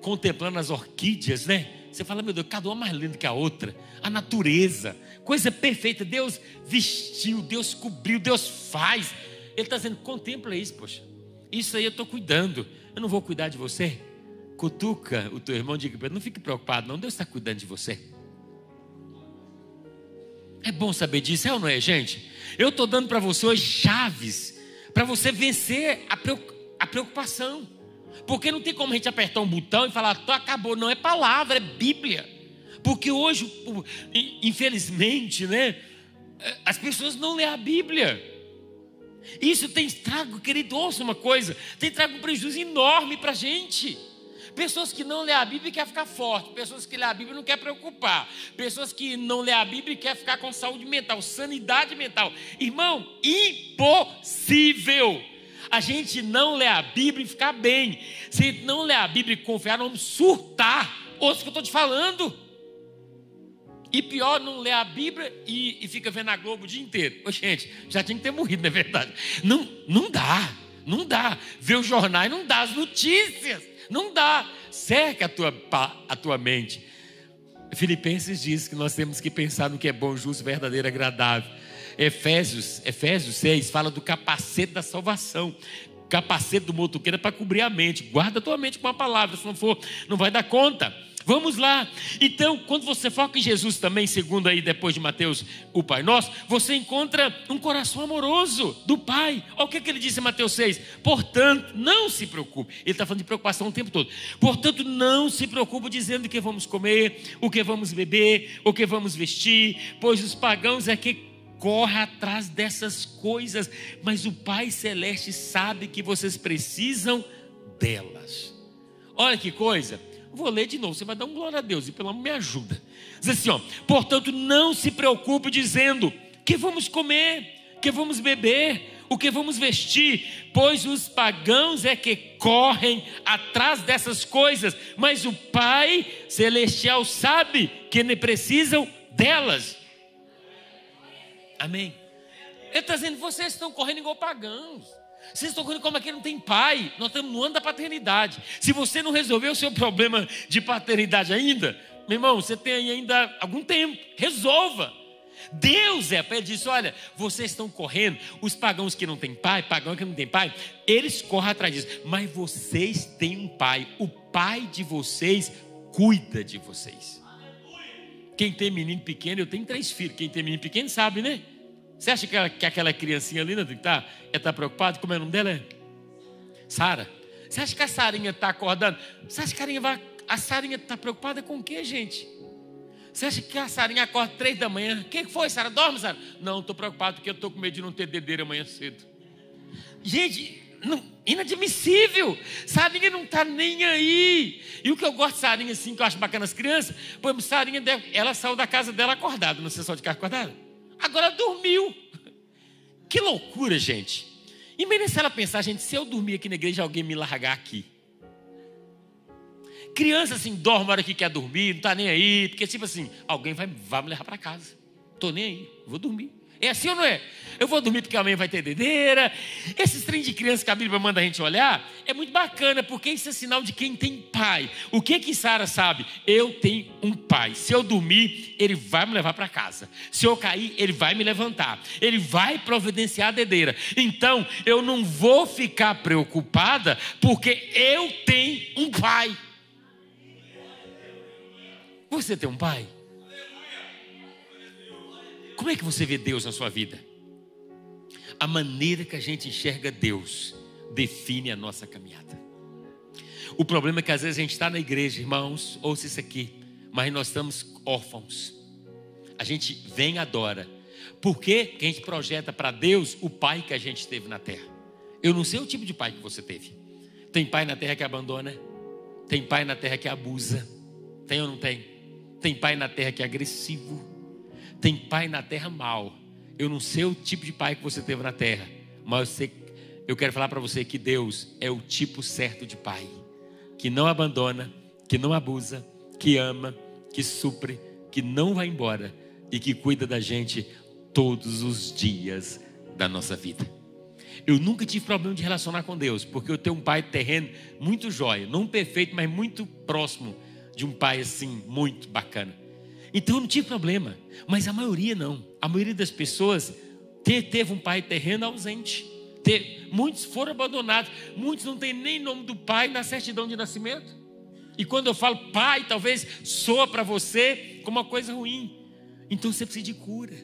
contemplando as orquídeas, né? Você fala, meu Deus, cada uma mais linda que a outra. A natureza, coisa perfeita. Deus vestiu, Deus cobriu, Deus faz. Ele está dizendo, contempla isso, poxa. Isso aí eu estou cuidando. Eu não vou cuidar de você. Cutuca o teu irmão, diga para ele, não fique preocupado não, Deus está cuidando de você. É bom saber disso, é ou não é, gente? Eu estou dando para você hoje chaves para você vencer a preocupação. Porque não tem como a gente apertar um botão e falar, tá, acabou. Não é palavra, é Bíblia. Porque hoje, infelizmente, né, as pessoas não lêem a Bíblia. Isso tem estrago, querido, ouça uma coisa, tem trago um prejuízo enorme para a gente. Pessoas que não lêem a Bíblia e querem ficar forte. Pessoas que lêem a Bíblia e não querem preocupar. Pessoas que não lêem a Bíblia e querem ficar com saúde mental, sanidade mental. Irmão, impossível a gente não ler a Bíblia e ficar bem. Se a gente não ler a Bíblia e confiar, nós vamos surtar. Ouça o que eu estou te falando. E pior, não ler a Bíblia e fica vendo a Globo o dia inteiro. Ô, gente, já tinha que ter morrido, não é verdade? Não dá. Ver os jornais não dá, as notícias. Não dá, cerca a tua mente. Filipenses diz que nós temos que pensar no que é bom, justo, verdadeiro, agradável. Efésios 6 fala do capacete da salvação. Capacete do motoqueiro é para cobrir a mente. Guarda a tua mente com a palavra, se não for, não vai dar conta. Vamos lá. Então, quando você foca em Jesus também, segundo aí depois de Mateus, o Pai Nosso, você encontra um coração amoroso do Pai. Olha o que ele disse em Mateus 6. Portanto, não se preocupe. Ele está falando de preocupação o tempo todo. Portanto, não se preocupe dizendo o que vamos comer, o que vamos beber, o que vamos vestir, pois os pagãos é que correm atrás dessas coisas, mas o Pai Celeste sabe que vocês precisam delas. Olha que coisa. Vou ler de novo, você vai dar um glória a Deus e pelo amor me ajuda. Diz assim, ó, portanto não se preocupe dizendo que vamos comer, que vamos beber, o que vamos vestir, pois os pagãos é que correm atrás dessas coisas, mas o Pai Celestial sabe que nem precisam delas. Amém. Ele está dizendo, vocês estão correndo igual pagãos. Vocês estão correndo como aquele que não tem pai. Nós estamos no ano da paternidade. Se você não resolver o seu problema de paternidade ainda, meu irmão, você tem ainda algum tempo. Resolva. Deus é, ele disse, olha, vocês estão correndo. Os pagãos que não têm pai, pagão que não tem pai, eles correm atrás disso. Mas vocês têm um pai. O pai de vocês cuida de vocês. Quem tem menino pequeno, eu tenho 3 filhos. Quem tem menino pequeno sabe, né? Você acha que aquela criancinha ali, né, tá preocupada? Como é o nome dela? Sara. Você acha que a Sarinha tá acordando? Você acha que a Sarinha tá preocupada com o quê, gente? Você acha que a Sarinha acorda 3 da manhã? O que foi, Sara? Dorme, Sara? Não, estou preocupado porque eu estou com medo de não ter dedeira amanhã cedo. Gente, não, inadmissível. Sarinha não está nem aí. E o que eu gosto de Sarinha, assim, que eu acho bacana as crianças, por exemplo, Sarinha, ela saiu da casa dela acordada, não sei só de carro acordada. Agora dormiu. Que loucura, gente. E mesmo se ela pensar, gente, se eu dormir aqui na igreja, alguém me largar aqui. Criança assim, dorme na hora que quer dormir, não está nem aí. Porque tipo assim, alguém vai me levar para casa. Estou nem aí, vou dormir. É assim ou não é? Eu vou dormir porque amanhã vai ter dedeira. Esses trem de criança que a Bíblia manda a gente olhar, é muito bacana, porque isso é sinal de quem tem pai. O que Sara sabe? Eu tenho um pai. Se eu dormir, ele vai me levar para casa. Se eu cair, ele vai me levantar. Ele vai providenciar a dedeira. Então, eu não vou ficar preocupada, porque eu tenho um pai. Você tem um pai? Como é que você vê Deus na sua vida? A maneira que a gente enxerga Deus define a nossa caminhada. O problema é que às vezes a gente está na igreja, irmãos, ouça isso aqui, mas nós estamos órfãos. A gente vem e adora. Por quê? Porque a gente projeta para Deus o pai que a gente teve na terra. Eu não sei o tipo de pai que você teve. Tem pai na terra que abandona? Tem pai na terra que abusa? Tem ou não tem? Tem pai na terra que é agressivo? Tem pai na terra mal. Eu não sei o tipo de pai que você teve na terra, mas eu quero falar para você que Deus é o tipo certo de pai, que não abandona, que não abusa, que ama, que supre, que não vai embora e que cuida da gente todos os dias da nossa vida. Eu nunca tive problema de relacionar com Deus, porque eu tenho um pai terreno muito jóia, não perfeito, mas muito próximo de um pai assim, muito bacana. Então eu não tive problema, mas a maioria não. A maioria das pessoas teve um pai terreno ausente. Muitos foram abandonados, muitos não têm nem nome do pai na certidão de nascimento. E quando eu falo pai, talvez soa para você como uma coisa ruim. Então você precisa de cura.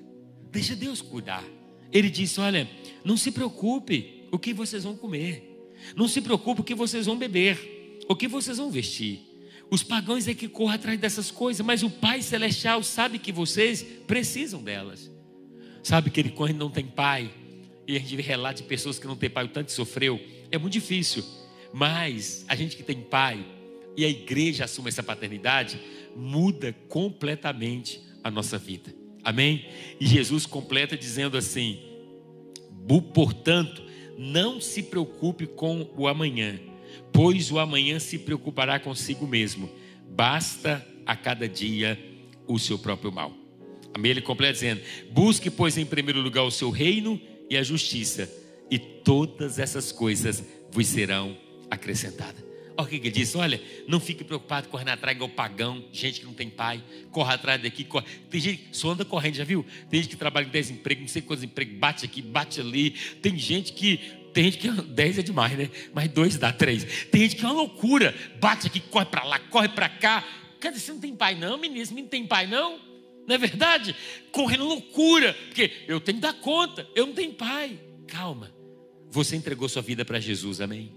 Deixa Deus cuidar. Ele disse, olha, não se preocupe o que vocês vão comer. Não se preocupe o que vocês vão beber. O que vocês vão vestir. Os pagãos é que correm atrás dessas coisas, mas o Pai Celestial sabe que vocês precisam delas. Sabe que ele, quando não tem pai, e a gente vê relatos de pessoas que não têm pai, o tanto que sofreu, é muito difícil. Mas a gente que tem pai, e a igreja assume essa paternidade, muda completamente a nossa vida. Amém? E Jesus completa dizendo assim, portanto, não se preocupe com o amanhã, pois o amanhã se preocupará consigo mesmo. Basta a cada dia o seu próprio mal. Amém? Ele completa dizendo, busque, pois, em primeiro lugar o seu reino e a justiça, e todas essas coisas vos serão acrescentadas. Olha o que ele diz, olha, não fique preocupado correndo atrás igual pagão, gente que não tem pai, corre atrás daqui, corre. Tem gente que só anda correndo, já viu? Tem gente que trabalha em 10 empregos, não sei quantos empregos, bate aqui, bate ali. Tem gente que 10 é demais, né? Mas 2 dá 3. Tem gente que é uma loucura. Bate aqui, corre para lá, corre para cá. Quer dizer, você não tem pai não, menino? Esse menino tem pai não? Não é verdade? Correndo loucura. Porque eu tenho que dar conta. Eu não tenho pai. Calma. Você entregou sua vida para Jesus, amém?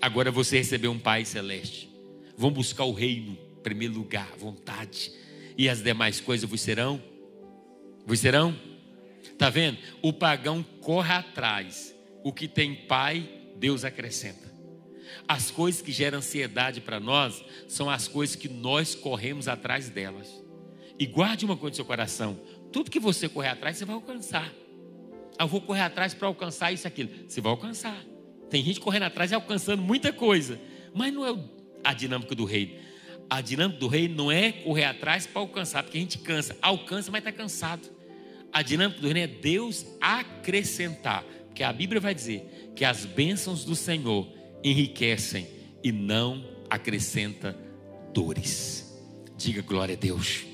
Agora você recebeu um pai celeste. Vão buscar o reino, em primeiro lugar, vontade. E as demais coisas vos serão? Vos serão? Está vendo? O pagão corre atrás. O que tem pai, Deus acrescenta. As coisas que geram ansiedade para nós são as coisas que nós corremos atrás delas. E guarde uma coisa no seu coração: tudo que você correr atrás, você vai alcançar. eu vou correr atrás para alcançar isso e aquilo. Você vai alcançar. Tem gente correndo atrás e alcançando muita coisa. Mas não é a dinâmica do reino. A dinâmica do reino não é correr atrás para alcançar, porque a gente cansa. Alcança, mas está cansado. A dinâmica do reino é Deus acrescentar. Porque a Bíblia vai dizer que as bênçãos do Senhor enriquecem e não acrescenta dores. Diga glória a Deus.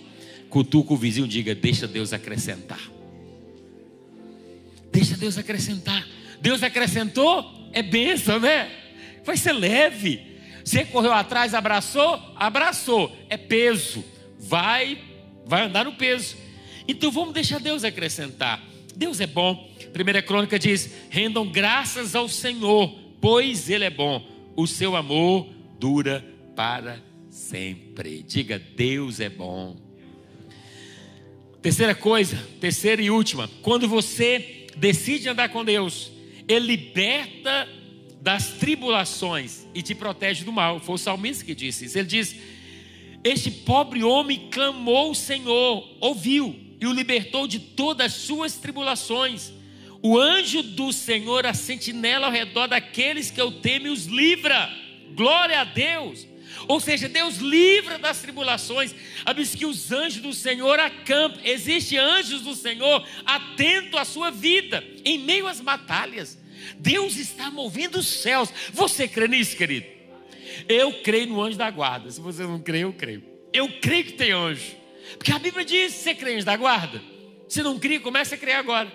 Cutuca o vizinho, diga, deixa Deus acrescentar. Deixa Deus acrescentar. Deus acrescentou, é bênção, né? Vai ser leve. Você correu atrás, abraçou? Abraçou. É peso. Vai andar no peso. Então vamos deixar Deus acrescentar. Deus é bom. Primeira Crônica diz, rendam graças ao Senhor, pois Ele é bom. O seu amor dura para sempre. Diga, Deus é bom. Terceira coisa, terceira e última. Quando você decide andar com Deus, Ele liberta das tribulações e te protege do mal. Foi o salmista que disse isso. Ele diz, este pobre homem clamou o Senhor, ouviu e o libertou de todas as suas tribulações. O anjo do Senhor, a sentinela ao redor daqueles que eu temo e os livra. Glória a Deus. Ou seja, Deus livra das tribulações. A Bíblia diz que os anjos do Senhor acampam. Existem anjos do Senhor atento à sua vida, em meio às batalhas. Deus está movendo os céus. Você crê nisso, querido? Eu creio no anjo da guarda. Se você não crê, eu creio. Eu creio que tem anjo. Porque a Bíblia diz, você crê anjo da guarda? Se não crê, começa a crer agora.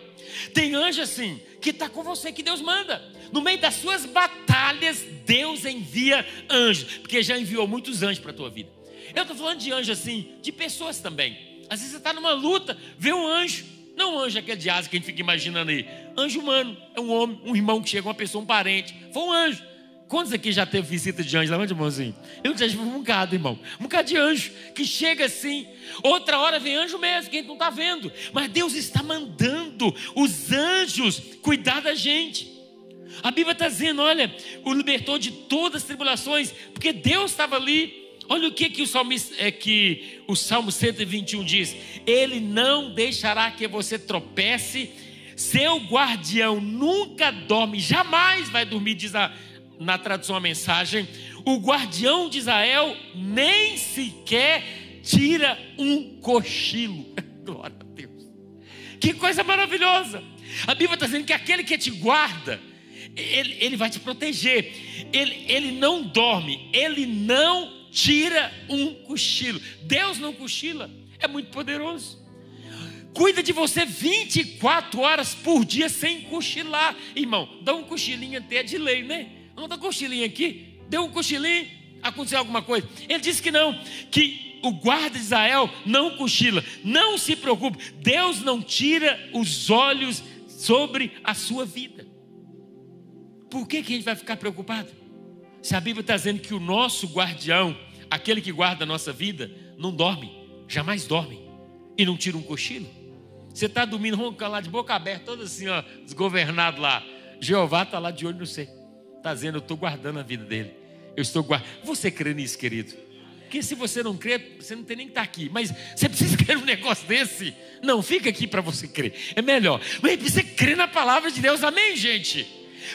Tem anjo assim, que está com você, que Deus manda. No meio das suas batalhas, Deus envia anjos, porque já enviou muitos anjos para a tua vida. Eu estou falando de anjo assim, de pessoas também. Às vezes você está numa luta, vê um anjo, não um anjo aquele de asa que a gente fica imaginando aí. Anjo humano, é um homem, um irmão que chega, uma pessoa, um parente. Foi um anjo. Quantos aqui já teve visita de anjo? Levante a mãozinha. Eu já tive um bocado, irmão. Um bocado de anjo que chega assim. Outra hora vem anjo mesmo, que a gente não está vendo. Mas Deus está mandando os anjos cuidar da gente. A Bíblia está dizendo, olha, o libertou de todas as tribulações, porque Deus estava ali. Olha o que o salmista, que o Salmo 121 diz. Ele não deixará que você tropece. Seu guardião nunca dorme, jamais vai dormir, diz na tradução a mensagem. O guardião de Israel nem sequer tira um cochilo. Glória a Deus. Que coisa maravilhosa. A Bíblia está dizendo que aquele que te guarda, ele vai te proteger. Ele não dorme. Ele não tira um cochilo. Deus não cochila. É muito poderoso. Cuida de você 24 horas por dia sem cochilar. Irmão, dá um cochilinho até de lei, né? Não dá cochilinho aqui, deu um cochilinho, aconteceu alguma coisa. Ele disse que não, que o guarda de Israel não cochila. Não se preocupe, Deus não tira os olhos sobre a sua vida. Por que a gente vai ficar preocupado? Se a Bíblia está dizendo que o nosso guardião, aquele que guarda a nossa vida, não dorme, jamais dorme e não tira um cochilo. Você está dormindo, roncando lá de boca aberta, todo assim, ó, desgovernado lá. Jeová está lá de olho no céu. Está dizendo, eu estou guardando a vida dele. Eu estou guardando. Você crê nisso, querido? Porque se você não crê, você não tem nem que estar aqui. Mas você precisa crer num negócio desse? Não, fica aqui para você crer. É melhor. Mas você crê na palavra de Deus, amém, gente?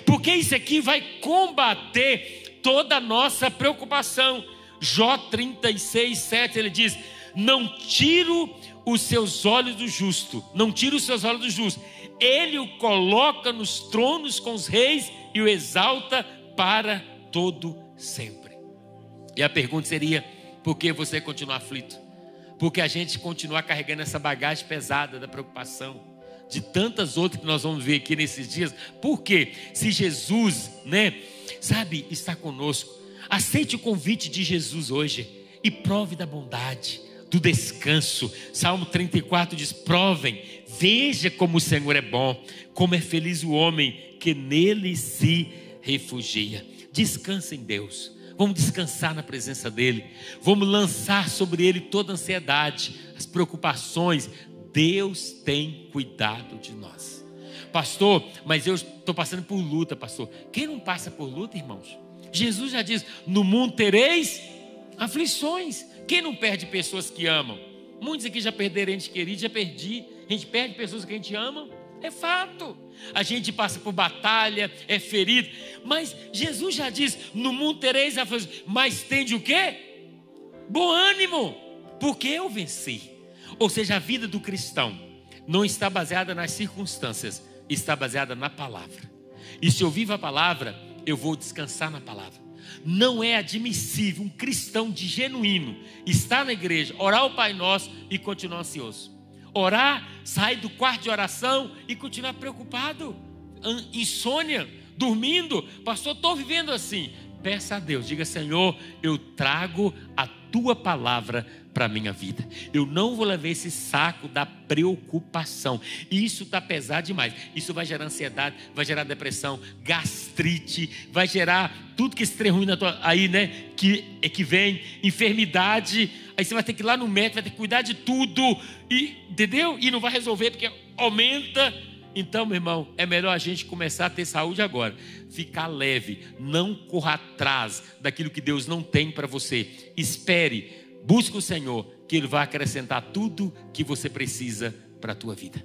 Porque isso aqui vai combater toda a nossa preocupação. Jó 36:7, ele diz, não tiro os seus olhos do justo. Não tiro os seus olhos do justo. Ele o coloca nos tronos com os reis e o exalta para todo sempre. E a pergunta seria, por que você continua aflito? Por que a gente continua carregando essa bagagem pesada da preocupação? De tantas outras que nós vamos ver aqui nesses dias. Por quê? Se Jesus, sabe, está conosco. Aceite o convite de Jesus hoje e prove da bondade, do descanso. Salmo 34 diz, provem, veja como o Senhor é bom, como é feliz o homem que nele se refugia. Descansa em Deus. Vamos descansar na presença dele. Vamos lançar sobre ele toda a ansiedade, as preocupações. Deus tem cuidado de nós. Pastor, mas eu estou passando por luta, pastor. Quem não passa por luta, irmãos? Jesus já diz, no mundo tereis aflições. Quem não perde pessoas que amam? Muitos aqui já perderam gente querida, já perdi. A gente perde pessoas que a gente ama. É fato. A gente passa por batalha, é ferido. Mas Jesus já diz, no mundo tereis aflições, mas tende o quê? Bom ânimo, porque eu venci. Ou seja, a vida do cristão não está baseada nas circunstâncias, está baseada na palavra. E se eu vivo a palavra, eu vou descansar na palavra. Não é admissível um cristão de genuíno estar na igreja, orar o Pai Nosso e continuar ansioso. Orar, sair do quarto de oração e continuar preocupado, insônia, dormindo. Pastor, estou vivendo assim. Peça a Deus, diga: Senhor, eu trago a tua palavra para a minha vida. Eu não vou levar esse saco da preocupação. Isso está pesado demais. Isso vai gerar ansiedade, vai gerar depressão, gastrite, vai gerar tudo que esse trem ruim na tua, aí, né? Que vem, enfermidade. Aí você vai ter que ir lá no médico, vai ter que cuidar de tudo. E, entendeu? E não vai resolver porque aumenta. Então, meu irmão, é melhor a gente começar a ter saúde agora. Ficar leve. Não corra atrás daquilo que Deus não tem para você. Espere. Busca o Senhor, que Ele vai acrescentar tudo que você precisa para a tua vida.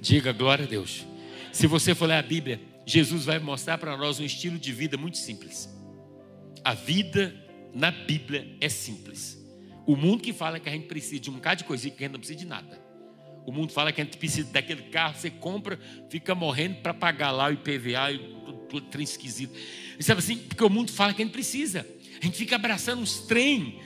Diga glória a Deus. Se você for ler a Bíblia, Jesus vai mostrar para nós um estilo de vida muito simples. A vida na Bíblia é simples. O mundo que fala que a gente precisa de um bocado de coisinha, que a gente não precisa de nada. O mundo fala que a gente precisa daquele carro, você compra, fica morrendo para pagar lá o IPVA e tudo trem esquisito. Sabe assim? Porque o mundo fala que a gente precisa. A gente fica abraçando uns trem.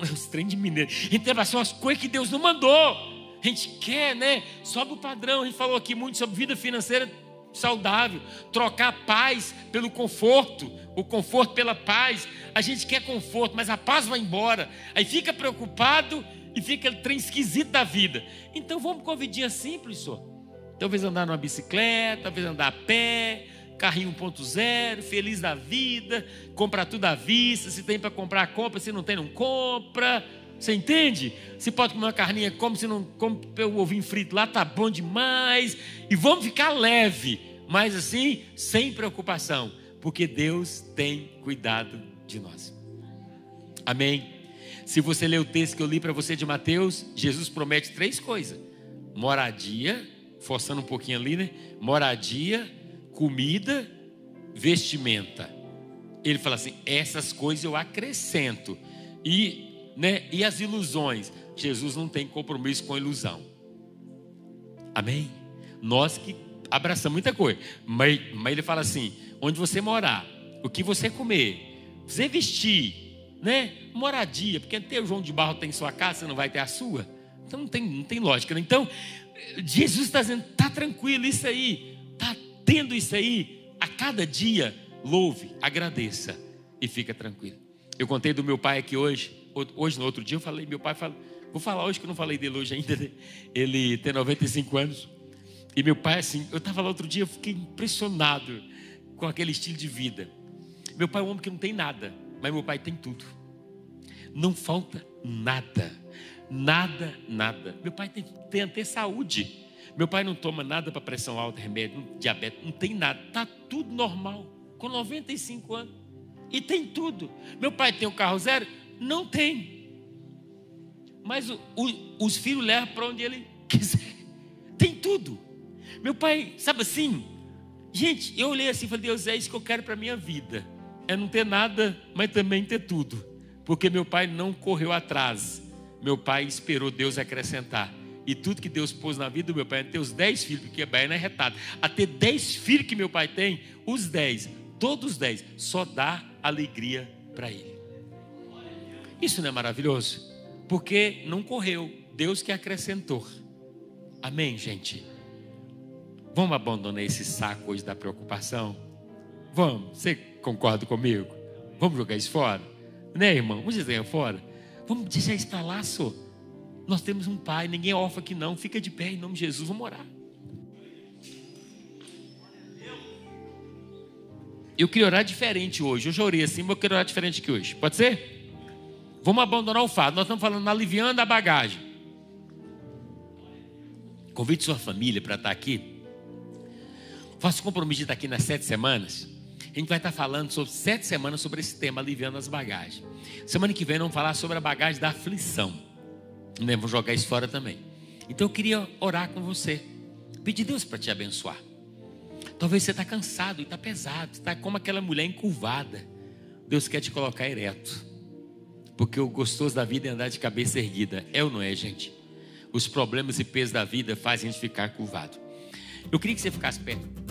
Os trem de mineiro. A gente abraçou as coisas que Deus não mandou. A gente quer, né? Sobe o padrão. A gente falou aqui muito sobre vida financeira saudável. Trocar a paz pelo conforto. O conforto pela paz. A gente quer conforto, mas a paz vai embora. Aí fica preocupado e fica aquele trem esquisito da vida. Então vamos com a vidinha simples, só. Talvez andar numa bicicleta, talvez andar a pé, carrinho 1.0, feliz da vida, comprar tudo à vista, se tem para comprar, compra, se não tem, não compra, você entende? Se pode comer uma carninha, come, se não come o ovinho frito lá, tá bom demais, e vamos ficar leve, mas assim, sem preocupação, porque Deus tem cuidado de nós, amém? Se você ler o texto que eu li para você de Mateus, Jesus promete 3 coisas: moradia, forçando um pouquinho ali, né? Moradia, comida, vestimenta. Ele fala assim: essas coisas eu acrescento. E as ilusões. Jesus não tem compromisso com ilusão. Amém? Nós que abraçamos muita coisa. Mas ele fala assim: onde você morar, o que você comer, você vestir, né? Moradia, porque até o João de Barro tem sua casa, você não vai ter a sua. Então não tem lógica, né? Então Jesus está dizendo: tá tranquilo, isso aí, tá tendo isso aí, a cada dia louve, agradeça e fica tranquilo. Eu contei do meu pai aqui hoje no outro dia eu falei, meu pai fala, vou falar hoje que eu não falei dele hoje ainda, né? Ele tem 95 anos e meu pai assim, eu estava lá outro dia, eu fiquei impressionado com aquele estilo de vida. Meu pai é um homem que não tem nada, mas meu pai tem tudo. Não falta nada, nada, nada. Meu pai tem até saúde. Meu pai não toma nada para pressão alta, remédio, diabetes, não tem nada. Está tudo normal, com 95 anos. E tem tudo. Meu pai tem um carro zero? Não tem. Mas os filhos levam para onde ele quiser. Tem tudo. Meu pai, sabe assim? Gente, eu olhei assim e falei: Deus, é isso que eu quero para a minha vida. É não ter nada, mas também ter tudo. Porque meu pai não correu atrás. Meu pai esperou Deus acrescentar. E tudo que Deus pôs na vida do meu pai, até os 10 filhos, porque EBAEcast é retado, até 10 filhos que meu pai tem, os 10, todos os 10, só dá alegria para ele. Isso não é maravilhoso? Porque não correu, Deus que acrescentou. Amém, gente? Vamos abandonar esse saco hoje da preocupação? Vamos, você concorda comigo? Vamos jogar isso fora? Né, irmão? Vamos dizer fora? Vamos deixar isso para lá, só. Nós temos um pai, ninguém é órfão aqui não. Fica de pé em nome de Jesus, vamos orar. Eu queria orar diferente hoje. Eu já orei assim, mas eu quero orar diferente aqui hoje. Pode ser? Vamos abandonar o fardo. Nós estamos falando aliviando a bagagem. Convide sua família para estar aqui. Faça o compromisso de estar aqui nas 7 semanas. A gente vai estar falando sobre 7 semanas sobre esse tema, aliviando as bagagens. Semana que vem vamos falar sobre a bagagem da aflição. Vou jogar isso fora também. Então eu queria orar com você. Pedir a Deus para te abençoar. Talvez você está cansado e está pesado, está como aquela mulher encurvada. Deus quer te colocar ereto, porque o gostoso da vida é andar de cabeça erguida. É ou não é, gente? Os problemas e peso da vida fazem a gente ficar curvado. Eu queria que você ficasse perto.